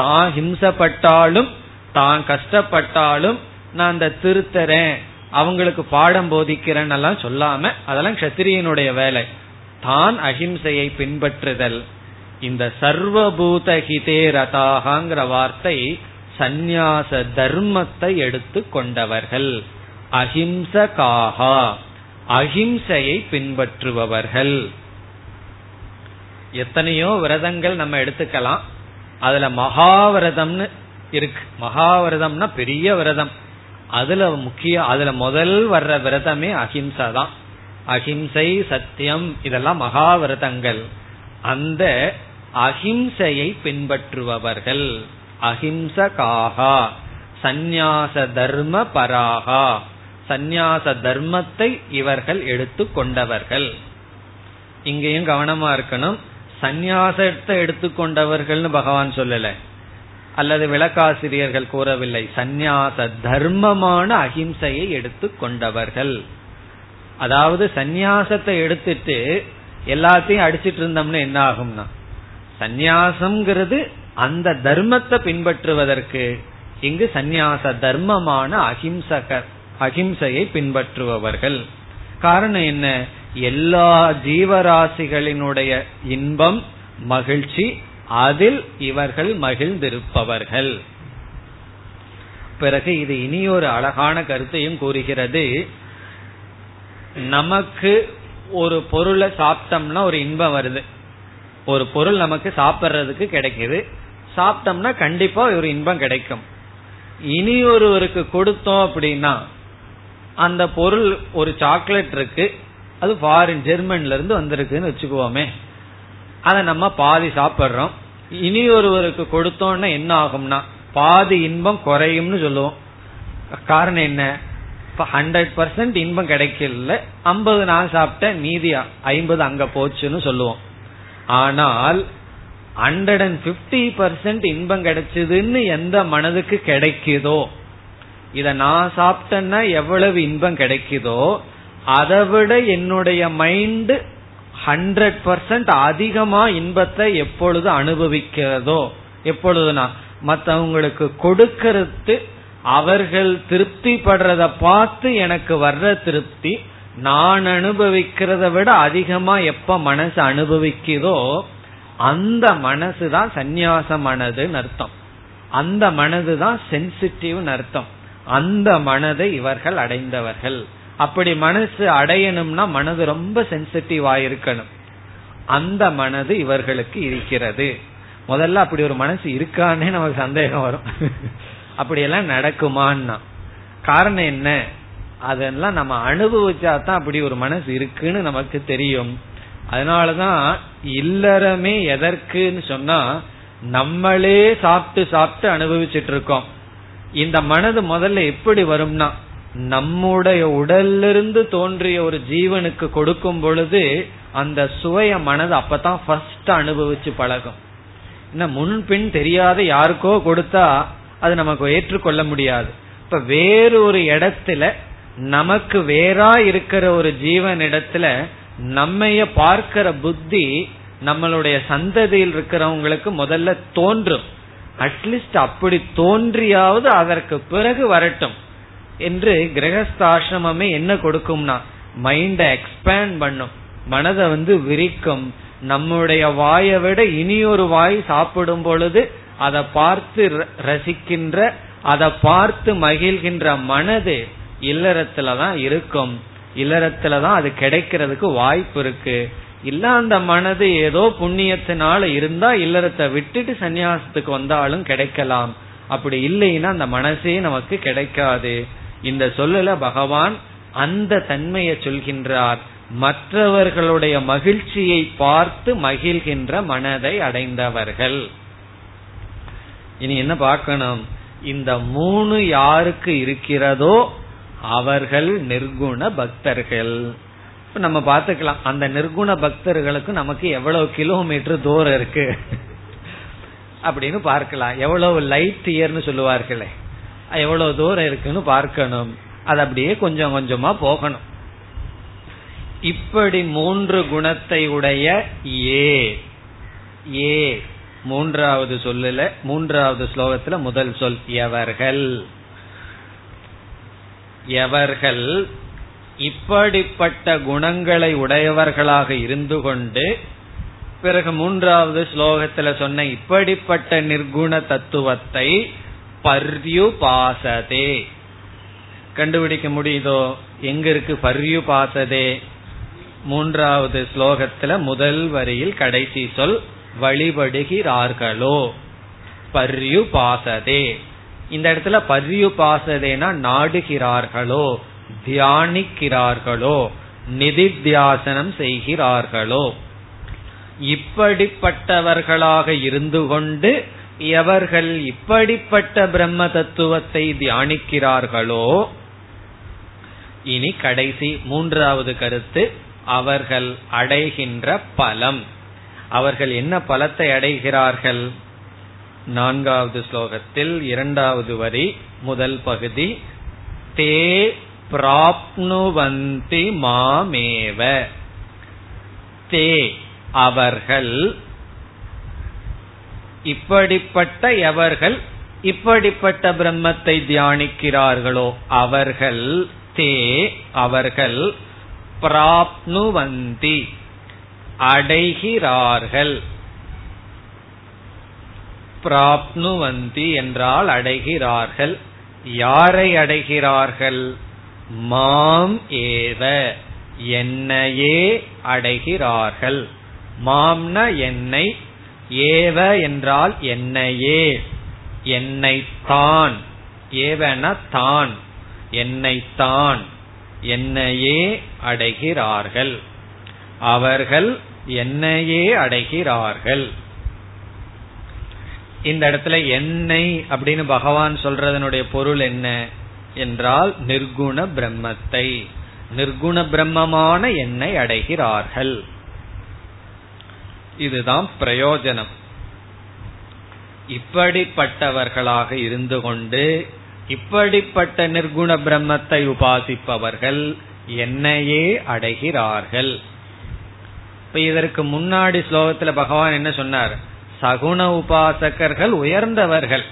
தான் ஹிம்சப்பட்டாலும் தான் கஷ்டப்பட்டாலும் நான் அந்த திருத்தறேன், அவங்களுக்கு பாடம் போதிக்கிறேன் எல்லாம் சொல்லாம, அதெல்லாம் க்ஷத்திரியனுடைய வேலை. தான் அஹிம்சையை பின்பற்றுதல். இந்த சர்வபூத ஹிதே ரதாஹாங்கிற வார்த்தை சந்நியாச தர்மத்தை எடுத்து கொண்டவர்கள், அஹிம்சகாஹா அஹிம்சையை பின்பற்றுபவர்கள். எத்தனையோ விரதங்கள் நம்ம எடுத்துக்கலாம். அதுல மகாவிரதம்னு இருக்கு. மகாவிரதம்னா பெரிய விரதம். அதுல முதல் வர்ற விரதமே அஹிம்சை தான். அஹிம்சை, சத்தியம், இதெல்லாம் மகாவிரதங்கள். அந்த அஹிம்சையை பின்பற்றுபவர்கள் அஹிம்சகாஹா சந்நியாச தர்ம பராகா, சந்நியாச தர்மத்தை இவர்கள் எடுத்து கொண்டவர்கள். இங்கேயும் கவனமா இருக்கணும். சந்நியாசத்தை எடுத்துக்கொண்டவர்கள்னு பகவான் சொல்லல, அல்லது விளக்காசிரியர்கள் கூறவில்லை. சந்நியாச தர்மமான அஹிம்சையை எடுத்து கொண்டவர்கள். அதாவது சந்நியாசத்தை எடுத்துட்டு எல்லாத்தையும் அடிச்சிட்டு இருந்தோம்னா என்ன ஆகும்னா, சந்நியாசம்ங்கிறது அந்த தர்மத்தை பின்பற்றுவதற்கு. இங்கு சந்நியாச தர்மமான அஹிம்சையை பின்பற்றுபவர்கள். காரணம் என்ன? எல்லா ஜீவராசிகளினுடைய இன்பம் மகிழ்ச்சி, அதில் இவர்கள் மகிழ்ந்திருப்பவர்கள். பிறகு இது இனியொரு அழகான கருத்தையும் கூறுகிறது. நமக்கு ஒரு பொருளை சாப்பிட்டோம்னா ஒரு இன்பம் வருது. ஒரு பொருள் நமக்கு சாப்பிட்றதுக்கு கிடைக்குது, சாப்பிட்டோம்னா கண்டிப்பா ஒரு இன்பம் கிடைக்கும். இனி ஒருவருக்கு கொடுத்தோம் அப்படின்னா, அந்த பொருள் ஒரு சாக்லேட் இருக்கு, அது ஃபாரின் ஜெர்மன்ல இருந்து வந்திருக்குன்னு வச்சுக்குவோமே, அதை நம்ம பாதி சாப்பிட்றோம். இனி ஒருவருக்கு கொடுத்தோம்னா என்ன ஆகும்னா பாதி இன்பம் குறையும்னு சொல்லுவோம். காரணம் என்ன? 100% இன்பம் கிடைக்கல, 50 நான் சாப்பிட்டேன், மீதி 50 அங்க போச்சுன்னு சொல்லுவோம். ஆனால் 150% இன்பம் கிடைச்சதுன்னு எந்த மனதுக்கு கிடைக்குதோ, இத நான் சாப்பிட்டேன்னா எவ்வளவு இன்பம் கிடைக்குதோ அதை விட என்னுடைய மைண்ட் 100% அதிகமா இன்பத்தை எப்பொழுது அனுபவிக்கிறதோ, எப்பொழுதுனா மற்றவங்களுக்கு கொடுக்கறது அவர்கள் திருப்தி படுறத பார்த்து எனக்கு வர்ற திருப்தி நான் அனுபவிக்கிறத விட அதிகமா எப்ப மனசு அனுபவிக்குதோ அந்த மனசுதான் சந்நியாச மனதுன்னு அர்த்தம். அந்த மனதுதான் சென்சிட்டிவ்னு அர்த்தம். அந்த மனதை இவர்கள் அடைந்தவர்கள். அப்படி மனசு அடையணும்னா மனது ரொம்ப சென்சிட்டிவ் ஆயிருக்கணும். அந்த மனது இவர்களுக்கு இருக்கிறது. முதல்ல அப்படி ஒரு மனசு இருக்கானே நமக்கு சந்தேகம் வரும். அப்படியெல்லாம் நடக்குமான்னா காரணம் என்ன? அதெல்லாம் நம்ம அனுபவிச்சா தான் அப்படி ஒரு மனசு இருக்குன்னு நமக்கு தெரியும். அதனாலதான் இல்லறமே எதற்குன்னு சொன்னா நம்மளே சாப்பிட்டு சாப்பிட்டு அனுபவிச்சுட்டு இருக்கோம். இந்த மனது முதல்ல எப்படி வரும்னா நம்முடைய உடலிலிருந்து தோன்றிய ஒரு ஜீவனுக்கு கொடுக்கும் பொழுது அந்த சுவைய மனது அப்பதான் ஃபர்ஸ்ட் அனுபவிச்சு பழகும். என்ன முன்பின் தெரியாத யாருக்கோ கொடுத்தா அது நமக்கு ஏற்றுக்கொள்ள முடியாது. இப்ப வேறொரு இடத்துல நமக்கு வேறா இருக்கிற ஒரு ஜீவன் இடத்துல நம்மைய பார்க்கிற புத்தி நம்மளுடைய சந்ததியில் இருக்கிறவங்களுக்கு முதல்ல தோன்றும். அட்லீஸ்ட் அப்படி தோன்றியாவது அதற்கு பிறகு வரட்டும் என்று கிரகஸ்தாசிரமே என்ன கொடுக்கும்னா மைண்ட எக்ஸ்பேண்ட் பண்ணும், மனதை விரிக்கும். நம்முடைய வாயை விட இனியொரு வாய் சாப்பிடும் பொழுது அதை பார்த்து ரசிக்கின்ற, அதை பார்த்து மகிழ்கின்ற மனது இல்லறத்துலதான் இருக்கும். இல்லறத்துலதான் அது கிடைக்கிறதுக்கு வாய்ப்பு இருக்கு. இல்ல அந்த மனது ஏதோ புண்ணியத்தினால இருந்தா இல்லறத்தை விட்டுட்டு சன்னியாசத்துக்கு வந்தாலும் கிடைக்கலாம். அப்படி இல்லைன்னா அந்த மனசே நமக்கு கிடைக்காது. இந்த சொல்லல பகவான் அந்த தன்மையை சொல்கின்றார். மற்றவர்களுடைய மகிழ்ச்சியை பார்த்து மகிழ்கின்ற மனதை அடைந்தவர்கள். இனி என்ன பார்க்கணும்? இந்த மூணு யாருக்கு இருக்கிறதோ அவர்கள் நிர்குண பக்தர்கள். நம்ம பாத்துக்கலாம் அந்த நிர்குண பக்தர்களுக்கு நமக்கு எவ்வளவு கிலோமீட்டர் தூரம் இருக்கு அப்படின்னு பார்க்கலாம். எவ்வளவு லைட் இயர்னு சொல்லுவார்களே எவ்வளவு தூரம் இருக்குன்னு பார்க்கணும். அது அப்படியே கொஞ்சம் கொஞ்சமா போகணும். இப்படி மூன்று குணத்தை உடைய ஏ ஏ மூன்றாவது சொல்லல மூன்றாவது ஸ்லோகத்துல முதல் சொல் எவர்கள். எவர்கள் இப்படிப்பட்ட குணங்களை உடையவர்களாக இருந்து கொண்டு பிறகு மூன்றாவது ஸ்லோகத்துல சொன்ன இப்படிப்பட்ட நிர்குண தத்துவத்தை பர்யுபாசதே. கண்டுபிடிக்க முடியுதோ எங்க இருக்கு பர்யுபாசதே? மூன்றாவது ஸ்லோகத்துல முதல் வரியில் கடைசி சொல் வழிபடுகிறார்களோ பர்யுபாசதே. இந்த இடத்துல பர்யுபாசதேனா நாடுகிறார்களோ, தியானிக்கிறார்களோ, நிதித்தியாசனம் செய்கிறார்களோ. இப்படிப்பட்டவர்களாக இருந்து கொண்டு எவர்கள் இப்படிப்பட்ட பிரம்ம தத்துவத்தை தியானிக்கிறார்களோ. இனி கடைசி மூன்றாவது கருத்து அவர்கள் அடைகின்ற பலம். அவர்கள் என்ன பலத்தை அடைகிறார்கள்? நான்காவது ஸ்லோகத்தில் இரண்டாவது வரி முதல் பகுதி தே பிராப்னுவந்தி மாமேவ. தே அவர்கள் இப்படிப்பட்ட எவர்கள் இப்படிப்பட்ட பிரம்மத்தை தியானிக்கிறார்களோ அவர்கள் தே அவர்கள் பிராப்னுவந்தி அடைகிறார்கள். பிராப்னுவந்தி என்றால் அடைகிறார்கள். யாரை அடைகிறார்கள்? மாம் ஏவ என்னையே அடைகிறார்கள். மாம்னா என்னை, ஏவ என்றால் என்னையே, என்னைத்தான். ஏவனா தான், என்னைத்தான், என்னையே அடைகிறார்கள். அவர்கள் என்னையே அடைகிறார்கள். இந்த இடத்துல என்னை அப்படின்னு பகவான் சொல்றதனுடைய பொருள் என்ன என்றால் நிர்குண பிரம்மத்தை, நிர்குண பிரம்மமான என்னை அடைகிறார்கள். இதுதான் பிரயோஜனம். இப்படிப்பட்டவர்களாக இருந்து கொண்டு இப்படிப்பட்ட நிர்குண பிரம்மத்தை உபாசிப்பவர்கள் என்னையே அடைகிறார்கள். இப்ப இதற்கு முன்னாடி ஸ்லோகத்துல பகவான் என்ன சொன்னார்? சகுண உபாசகர்கள் உயர்ந்தவர்கள்,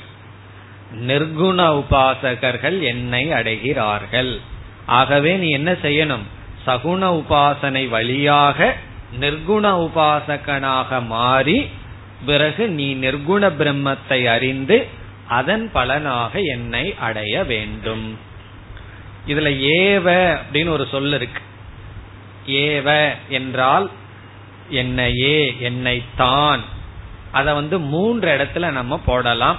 நிர்குண உபாசகர்கள் என்னை அடைகிறார்கள். ஆகவே நீ என்ன செய்யணும்? சகுண உபாசனை வழியாக நிர்குண உபாசகனாக மாறி பிறகு நீ நிர்குண பிரம்மத்தை அறிந்து அதன் பலனாக என்னை அடைய வேண்டும். இதுல ஏவ அப்படின்னு ஒரு சொல் இருக்கு. ஏவ என்றால் என்னையே, என்னை தான். அத மூன்று இடத்துல நம்ம போடலாம்.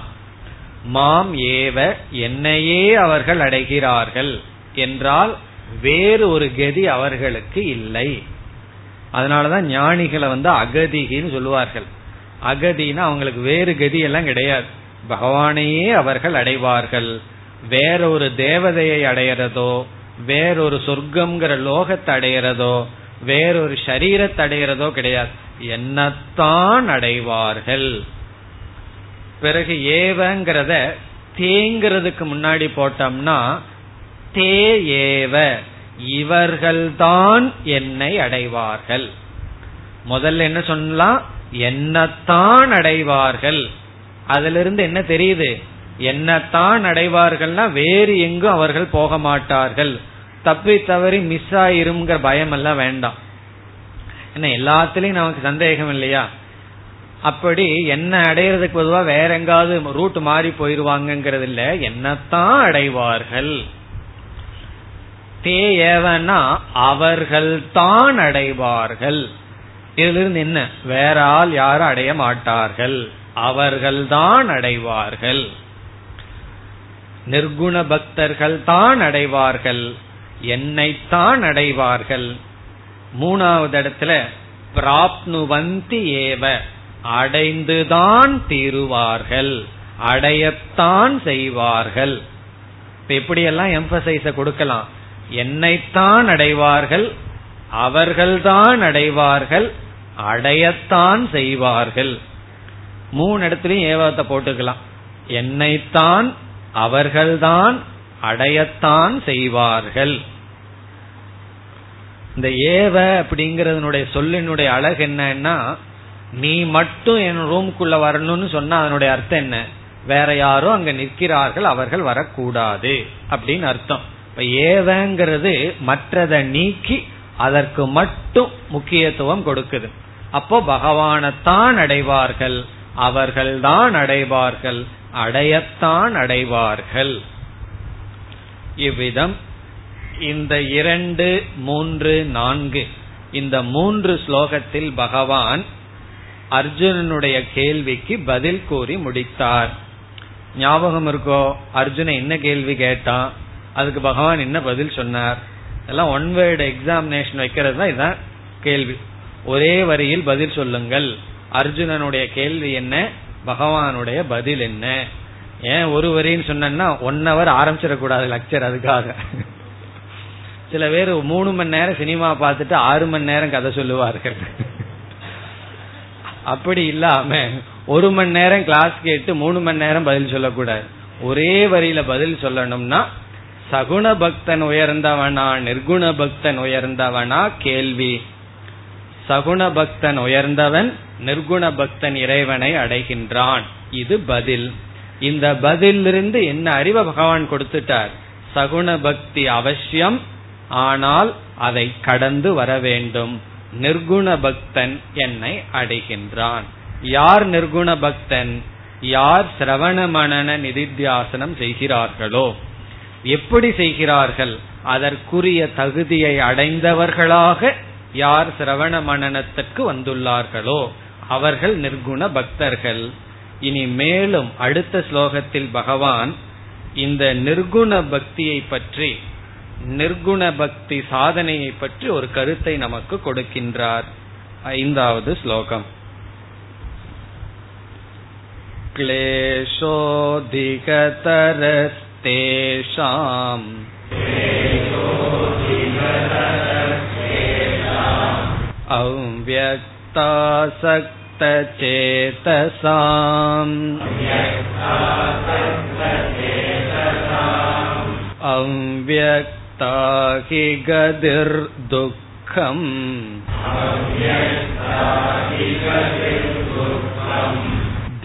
மாம் ஏவ, என்னையே அவர்கள் அடைகிறார்கள் என்றால் வேறு ஒரு கதி அவர்களுக்கு இல்லை. அதனாலதான் ஞானிகளை அகதிகின்னு சொல்லுவார்கள். அகதினா அவங்களுக்கு வேறு கதி எல்லாம் கிடையாது, பகவானையே அவர்கள் அடைவார்கள். வேற ஒரு தேவதையை அடையிறதோ, வேறொரு சொர்க்கம்ங்கிற லோகத்தை அடையிறதோ, வேறொரு சரீரத்தை அடையிறதோ கிடையாது, என்னத்தான் அடைவார்கள். பிறகு ஏவங்கிறத தேங்கிறதுக்கு முன்னாடி போட்டோம்னா தே ஏவ, இவர்கள்தான் என்னை அடைவார்கள். முதல்ல என்ன சொல்லலாம்? என்னத்தான் அடைவார்கள். அதிலிருந்து என்ன தெரியுது? என்னத்தான் அடைவார்கள்னா வேறு எங்கும் அவர்கள் போக மாட்டார்கள். தப்பி தவறி மிஸ் ஆயிருங்கிற பயம் எல்லாம் வேண்டாம். ஏன்னா எல்லாத்துலயும் நமக்கு சந்தேகம் இல்லையா? அப்படி என்ன அடையிறதுக்கு பொதுவா வேற எங்காவது ரூட் மாறி போயிருவாங்கிறது இல்ல, என்னத்தான் அடைவார்கள். தே ஏவனா அவர்கள் தான் அடைவார்கள். இதுல இருந்து என்ன? வேற ஆள் யாரும் அடைய மாட்டார்கள், அவர்கள்தான் அடைவார்கள். நிர்குண பக்தர்கள் தான் அடைவார்கள், என்னைத்தான் அடைவார்கள். மூணாவது இடத்துல பிராப்னுவந்தி ஏவ, அடைந்துதான் தீருவார்கள், அடையத்தான் செய்வார்கள். இப்ப எப்படியெல்லாம் எம்பசைஸ கொடுக்கலாம்? என்னைத்தான் அடைவார்கள், அவர்கள்தான் அடைவார்கள், அடையத்தான் செய்வார்கள். மூணு இடத்துலயும் ஏவத்தை போட்டுக்கலாம். என்னைத்தான், அவர்கள்தான், அடையத்தான் செய்வார்கள். இந்த ஏவ அப்படிங்கறதனுடைய சொல்லினுடைய அழகு என்னன்னா, நீ மட்டும் என் ரூம்குள்ள வரணும்னு சொன்னா அதனுடைய அர்த்தம் என்ன? வேற யாரோ அங்க நிற்கிறார்கள், அவர்கள் வரக்கூடாது அப்படின்னு அர்த்தம். இப்ப ஏவங்கிறது மற்றதை நீக்கி அதற்கு மட்டும் முக்கியத்துவம் கொடுக்குது. அப்போ பகவானத்தான் அடைவார்கள், அவர்கள்தான் அடைவார்கள், அடையத்தான் அடைவார்கள். இவ்விதம் இந்த 2, 3, 4 இந்த 3 ஸ்லோகத்தில் பகவான் அர்ஜுனனுடைய கேள்விக்கு பதில் கூறி முடித்தார். ஞாபகம் இருக்கோ? அர்ஜுனன் என்ன கேள்வி கேட்டான், அதுக்கு பகவான் என்ன பதில் சொன்னார்? எல்லாம் ஒன் வேர்டு எக்ஸாமினேஷன் வைக்கிறது தான் இதுதான் கேள்வி. ஒரே வரியில் பதில் சொல்லுங்கள். அர்ஜுனனுடைய கேள்வி என்ன, பகவானுடைய பதில் என்ன? ஏன் ஒரு வரின்னு சொன்னா 1 hour ஆரம்பிச்சிடக்கூடாது லெக்சர். அதுக்காக சில பேர் 3 மணி நேரம் சினிமா பார்த்துட்டு 6 மணி நேரம் கதை சொல்லுவார்கள். அப்படி இல்லாம 1 மணி நேரம் கிளாஸ் கேட்டு 3 மணி நேரம் பதில் சொல்லக்கூடாது. ஒரே வரியில பதில் சொல்லணும்னா சகுண பக்தன் உயர்ந்தவனா நிர்குண பக்தன் உயர்ந்தவனா கேள்வி. சகுண பக்தன் உயர்ந்தவன், நிர்குண பக்தன் இறைவனை அடைகின்றான். இது பதில். இந்த பதிலிருந்து என்ன அறிவை பகவான் கொடுத்துட்டார்? சகுண பக்தி அவசியம், ஆனால் அதை கடந்து வர வேண்டும். நிர்குண பக்தன் என்னை அடைகின்றான். யார் நிர்குண பக்தன்? யார் சிரவண மனன நிதித்தியாசனம் செய்கிறார்களோ. எப்படி செய்கிறார்கள்? அதற்குரிய தகுதியை அடைந்தவர்களாக யார் சிரவண மனனத்துக்கு வந்துள்ளார்களோ அவர்கள் நிர்குண பக்தர்கள். இனி மேலும் அடுத்த ஸ்லோகத்தில் பகவான் இந்த நிர்குண பக்தியை பற்றி, நிர்குண பக்தி சாதனையை பற்றி ஒரு கருத்தை நமக்கு கொடுக்கின்றார். 5வது ஸ்லோகம். கிளேஷோதிகதரஸ்தேஷாம் அவ்யக்தாசக்தசேதசாம் அவ்யக்தாகி கதிர் துக்கம்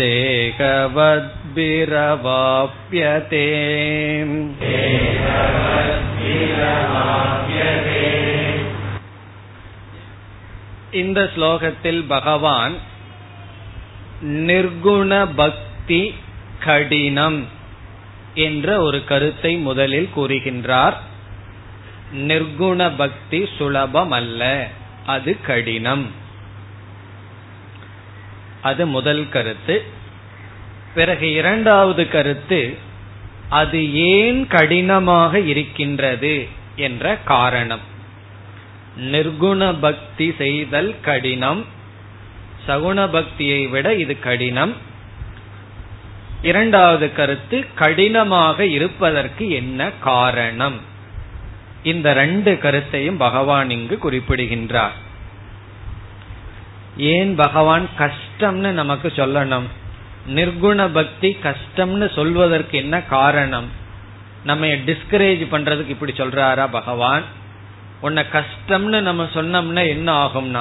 தேகவத்பிரவாப்யதே இந்த ஸ்லோகத்தில் பகவான் நிர்குண பக்தி கடினம் என்ற ஒரு கருத்தை முதலில் கூறுகின்றார். நிர்குண பக்தி சுலபம் அல்ல, அது கடினம். அது முதல் கருத்து. பிறகு இரண்டாவது கருத்து, அது ஏன் கடினமாக இருக்கின்றது என்ற காரணம். நிர்குண பக்தி செய்தல் கடினம், சகுண பக்தியை விட இது கடினம். இரண்டாவது கருத்து, கடினமாக இருப்பதற்கு என்ன காரணம். இந்த ரெண்டு கருத்தையும் பகவான் இங்கு குறிப்பிடுகின்றார். ஏன் பகவான் கஷ்டம்னு நமக்கு சொல்லணும், நிர்குண பக்தி கஷ்டம்னு சொல்வதற்கு என்ன காரணம்? நம்ம டிஸ்கரேஜ் பண்றதுக்கு இப்படி சொல்றாரா பகவான்? உன்னை கஷ்டம்னு நம்ம சொன்னோம்னா என்ன ஆகும்னா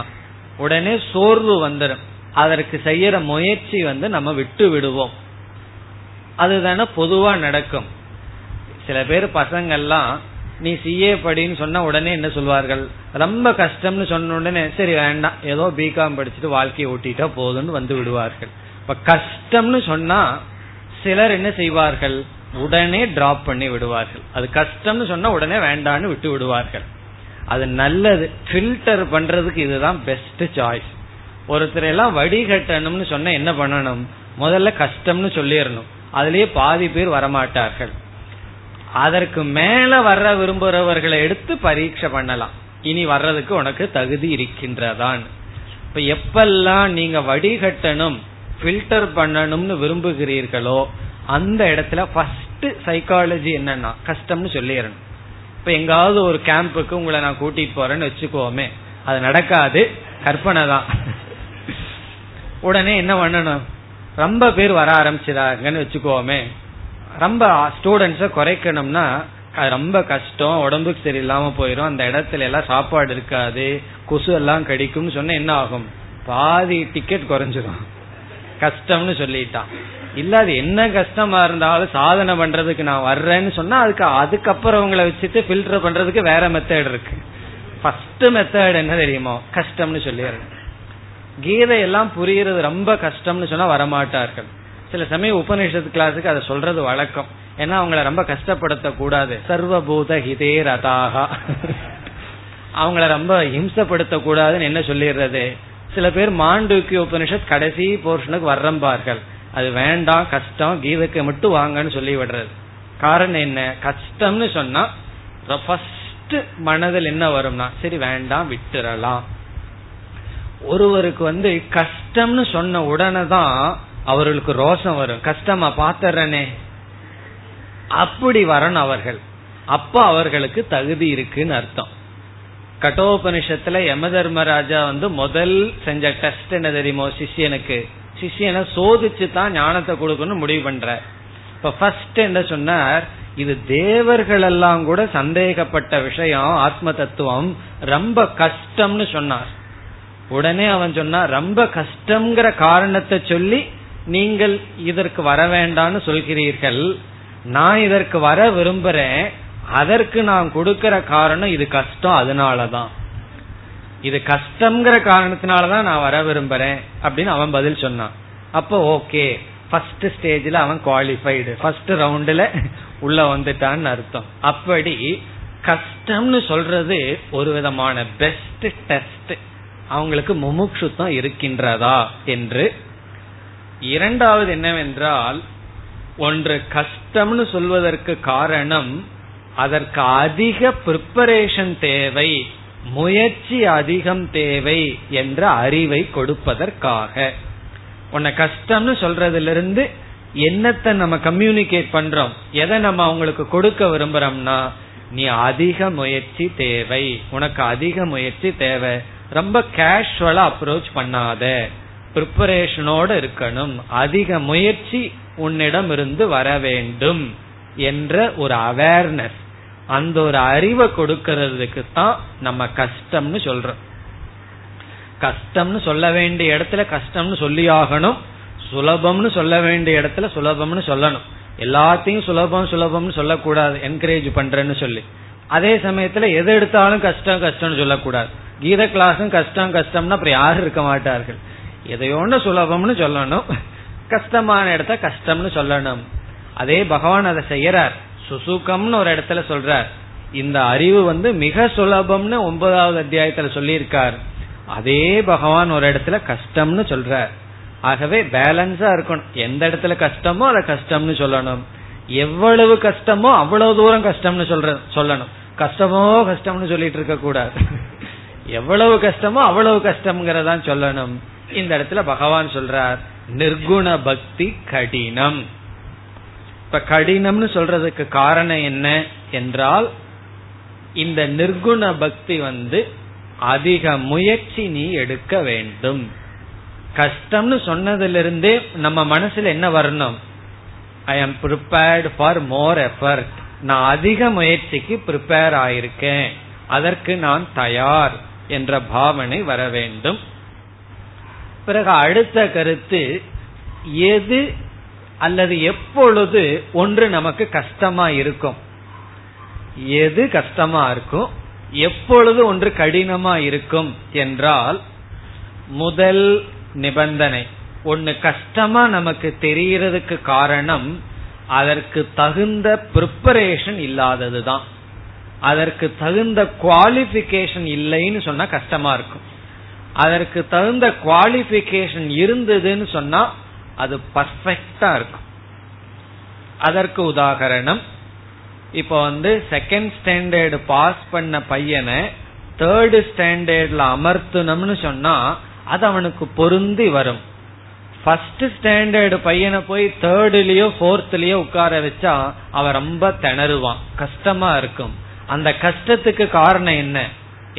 உடனே சோர்வு வந்துடும், அதற்கு செய்யற முயற்சி நம்ம விட்டு விடுவோம். அதுதான பொதுவா நடக்கும். சில பேர் பசங்கள்லாம் நீ சிஏ படின்னு சொன்னா உடனே என்ன சொல்வார்கள், ரொம்ப கஷ்டம்னு சொன்ன உடனே சரி வேண்டாம் ஏதோ பிகாம் படிச்சுட்டு வாழ்க்கையை ஓட்டிட்டா போதும்னு வந்து விடுவார்கள். இப்ப கஷ்டம்னு சொன்னா சிலர் என்ன செய்வார்கள், உடனே டிராப் பண்ணி விடுவார்கள். அது கஷ்டம்னு சொன்னா உடனே வேண்டான்னு விட்டு விடுவார்கள். அது நல்லது, ஃபில்டர் பண்றதுக்கு இதுதான் பெஸ்ட் சாய்ஸ். ஒருத்தர் எல்லாம் வடிகட்டணும்னு சொன்னா என்ன பண்ணணும், முதல்ல கஷ்டம்னு சொல்லிடணும். அதுலயே பாதி பேர் வரமாட்டார்கள். அதற்கு மேல வர விரும்புறவர்களை எடுத்து பரீட்சை பண்ணலாம், இனி வர்றதுக்கு உனக்கு தகுதி இருக்கின்றதான். இப்ப எப்பெல்லாம் நீங்க வடிகட்டணும் ஃபில்டர் பண்ணணும்னு விரும்புகிறீர்களோ அந்த இடத்துல ஃபர்ஸ்ட் சைக்காலஜி என்னன்னா கஷ்டம்னு சொல்லிடணும். இப்ப எங்காவது ஒரு கேம்புக்கு உங்களை நான் கூட்டிட்டு போறேன்னு வச்சுக்கோமே, அது நடக்காது, கற்பனை தான். உடனே என்ன பண்ணணும், ரொம்ப பேர் வர ஆரம்பிச்சிடாங்கன்னு வச்சுக்கோமே, ரொம்ப ஸ்டூடெண்ட்ஸ குறைக்கணும்னா அது ரொம்ப கஷ்டம், உடம்புக்கு சரியில்லாம போயிடும், அந்த இடத்துல எல்லாம் சாப்பாடு இருக்காது, கொசு எல்லாம் கடிக்கும்னு சொன்னா என்ன ஆகும், பாதி டிக்கெட் குறைஞ்சிடும். கஷ்டம்னு சொல்லிட்டான். இல்ல அது என்ன கஷ்டமா இருந்தாலும் சாதனை பண்றதுக்கு நான் வர்றேன்னு சொன்னா அதுக்கப்புறம் அவங்கள வச்சுட்டு ஃபில்டர் பண்றதுக்கு வேற மெத்தட் இருக்கு. ஃபர்ஸ்ட் மெத்தட் என்ன தெரியுமோ, கஷ்டம்னு சொல்லிடுறேன். கீதையெல்லாம் புரிகிறது ரொம்ப கஷ்டம்னு சொன்னா வரமாட்டார்கள். சில சமயம் உபநிஷத்து கிளாஸுக்கு அதை சொல்றது வழக்கம். ஏன்னா அவங்கள ரொம்ப கஷ்டப்படுத்த கூடாது, சர்வபூத ஹிதே ரதாகா, அவங்கள ரொம்ப ஹிம்சப்படுத்த கூடாதுன்னு என்ன சொல்லிடுறது. சில பேர் மாண்டூக்கிய உபநிஷத் கடைசி போர்ஷனுக்கு வர்றம்பார்கள், அது வேண்டாம் கஷ்டம், கீதைக்கு மட்டும் வாங்கன்னு சொல்லி விடுறது. காரணம் என்ன, கஷ்டம்னு சொன்னா ஃபர்ஸ்ட் மனதில் என்ன வரும்னா சரி வேண்டாம் விட்டுறலாம். ஒருவருக்கு கஷ்டம்னு சொன்ன உடனே தான் அவர்களுக்கு ரோஷம் வரும், கஷ்டமா பாத்துறனே அப்படி வரணும் அவர்கள். அப்ப அவர்களுக்கு தகுதி இருக்குன்னு அர்த்தம். கட்டோபனிஷத்துல யம தர்மராஜா முதல் செஞ்ச டெஸ்ட் என்ன தெரியுமோ, சிஷியனை சோதிச்சு தான் ஞானத்தை கொடுக்கணும்னு முடிவு பண்ற. இப்ப ஃபர்ஸ்ட் என்ன சொன்னார், இது தேவர்கள் எல்லாம் கூட சந்தேகப்பட்ட விஷயம் ஆத்ம தத்துவம், ரொம்ப கஷ்டம்னு சொன்னார். உடனே அவன் சொன்னா ரொம்ப கஷ்டம்ங்கிற காரணத்தை சொல்லி நீங்கள் இதற்கு வர வேண்டாம்னு சொல்கிறீர்கள், நான் இதற்கு வர விரும்புறேன், அதற்கு நான் கொடுக்கிற காரணம் இது கஷ்டம், அதனாலதான் இது கஷ்டம்ங்கிற காரணத்தினாலதான் நான் வர விரும்புறேன் அப்படின்னு அவன் பதில் சொன்னான். அப்போ ஓகே, ஃபர்ஸ்ட் ஸ்டேஜ்ல அவன் குவாலிஃபைடு, ஃபர்ஸ்ட் ரவுண்ட்ல உள்ள வந்துட்டான்னு அர்த்தம். அப்படி கஷ்டம்னு சொல்றது ஒரு விதமான பெஸ்ட் டெஸ்ட், அவங்களுக்கு முமுட்சுத்தம் இருக்கின்றதா என்று. இரண்டாவது என்னவென்றால், ஒன்று கஷ்டம்னு சொல்வதற்கு காரணம் அதற்கு அதிக பிரிப்பரேஷன் தேவை, முயற்சி அதிகம் தேவை என்ற அறிவை கொடுப்பதற்காக. உன்னை கஷ்டம்னு சொல்றதிலிருந்து என்னத்தை நம்ம கம்யூனிகேட் பண்றோம், எதை நம்ம அவங்களுக்கு கொடுக்க விரும்புறோம்னா நீ அதிக முயற்சி தேவை, உனக்கு அதிக முயற்சி தேவை, ரொம்ப கேஷுவலா அப்ரோச் பண்ணாத, பிரிப்பரேஷனோட இருக்கணும், அதிக முயற்சி உன்னிடம் இருந்து வர வேண்டும் என்ற ஒரு அவேர்னஸ், அந்த ஒரு அறிவை கொடுக்கறதுக்கு தான் நம்ம கஷ்டம்னு சொல்றோம். கஷ்டம்னு சொல்ல வேண்டிய இடத்துல கஷ்டம்னு சொல்லி ஆகணும், சுலபம்னு சொல்ல வேண்டிய இடத்துல சுலபம்னு சொல்லணும். எல்லாத்தையும் சுலபம் சுலபம்னு சொல்லக்கூடாது, என்கரேஜ் பண்றேன்னு சொல்லி. அதே சமயத்துல எது எடுத்தாலும் கஷ்டம் கஷ்டம்னு சொல்லக்கூடாது. கீத கிளாஸும் கஷ்டம் கஷ்டம்னா அப்புறம் யாரும் இருக்க மாட்டார்கள். எதையோன்னு சுலபம்னு சொல்லணும், கஷ்டமான இடத்த கஷ்டம்னு சொல்லணும். அதே பகவான் அதை செய்யறார். சுசுகம்னு ஒரு இடத்துல சொல்றார். இந்த அறிவு மிக சுலபம்னு 9வது அத்தியாயத்துல சொல்லியிருக்கார். அதே பகவான் ஒரு இடத்துல கஷ்டம்னு சொல்றார். ஆகவே பேலன்ஸா இருக்கணும். எந்த இடத்துல கஷ்டமோ அதை கஷ்டம்னு சொல்லணும். எவ்வளவு கஷ்டமோ அவ்வளவு தூரம் கஷ்டம்னு சொல்லணும். கஷ்டமோ கஷ்டம்னு சொல்லிட்டு இருக்க கூடாது. எவ்வளவு கஷ்டமோ அவ்வளவு கஷ்டம்ங்கிறதான் சொல்லணும். இந்த இடத்துல பகவான் சொல்றார் நிர்குண பக்தி கடினம். இப்ப கடினம்னு சொல்றதுக்கு காரணம் என்ன என்றால், இந்த நிர்குண பக்தி அதிக முயற்சி நீ எடுக்க வேண்டும். கஷ்டம்னு சொன்னதிலிருந்தே நம்ம மனசுல என்ன வரணும்? ஐ ஆம் prepared for more effort. நான் அதிக முயற்சிக்கு ப்ரிப்பேர் ஆயிருக்கேன், அதற்கு நான் தயார் என்ற பாவனை வர வேண்டும். பிறகு அடுத்த கருத்து, எது அல்லது எப்பொழுது ஒன்று நமக்கு கஷ்டமா இருக்கும், எது கஷ்டமா இருக்கும், எப்பொழுது ஒன்று கடினமா இருக்கும் என்றால், முதல் நிபந்தனை ஒன்னு கஷ்டமா நமக்கு தெரியறதுக்கு காரணம் அதற்கு தகுந்த ப்ரிப்பரேஷன் இல்லாததுதான். அதற்கு தகுந்த குவாலிஃபிகேஷன் இல்லைன்னு சொன்னா கஷ்டமா இருக்கும். அதற்கு தகுந்த குவாலிஃபிகேஷன் இருந்ததுன்னு சொன்னா அது பர்ஃபெக்டா இருக்கும். அதற்கு உதாரணம், இப்ப செகண்ட் ஸ்டாண்டர்டு பாஸ் பண்ண பையனை தேர்டு ஸ்டாண்டர்ட்ல அமர்த்தணும்னு சொன்னா அது அவனுக்கு பொருந்தி வரும். ஃபர்ஸ்ட் ஸ்டாண்டர்டு பையனை போய் தேர்டுலயோ ஃபோர்த்லயோ உட்கார வச்சா அவன் ரொம்ப திணறுவான், கஷ்டமா இருக்கும். அந்த கஷ்டத்துக்கு காரணம் என்ன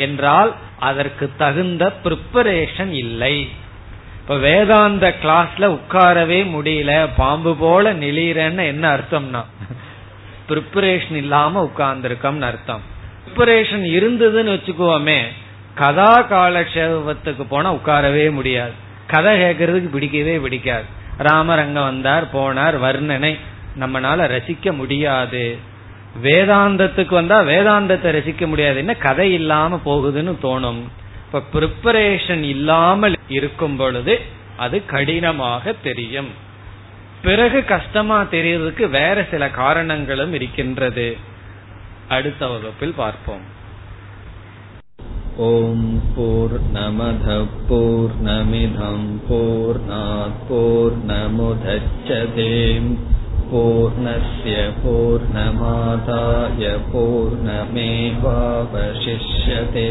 என்றால் அதற்கு தகுந்த ப்ரிப்பரேஷன் இல்லை. இப்ப வேதாந்த கிளாஸ்ல உட்காரவே முடியல, பாம்பு போல நெளிறேன்னு என்ன அர்த்தம்னா ப்ரிப்பரேஷன் இல்லாம உட்கார்ந்துருக்கோம்னு அர்த்தம். ப்ரிப்பரேஷன் இருந்ததுன்னு வச்சுக்குவோமே, கதா காலட்சேபத்துக்கு போனா உட்காரவே முடியாது, கதை கேட்கறதுக்கு பிடிக்கவே பிடிக்காது. ராமர் அங்க வந்தார் போனார் வர்ணனை நம்மளால ரசிக்க முடியாது. வேதாந்தத்துக்கு வந்தா வேதாந்தத்தை ரசிக்க முடியாது, என்ன கதை இல்லாம போகுதுன்னு தோணும். இப்ப ப்ரிப்பரேஷன் இல்லாமல் இருக்கும் பொழுது அது கடினமாக தெரியும். பிறகு கஷ்டமா தெரியறதுக்கு வேற சில காரணங்களும் இருக்கின்றது. அடுத்த வகுப்பில் பார்ப்போம். ஓம் பூர்ணமத பூர்ணமிதம் பூர்ணாத் பூர்ணமுதச்யதே பூர்ணஸ்ய பூர்ணமாதாய பூர்ணமேவாவசிஷ்யதே.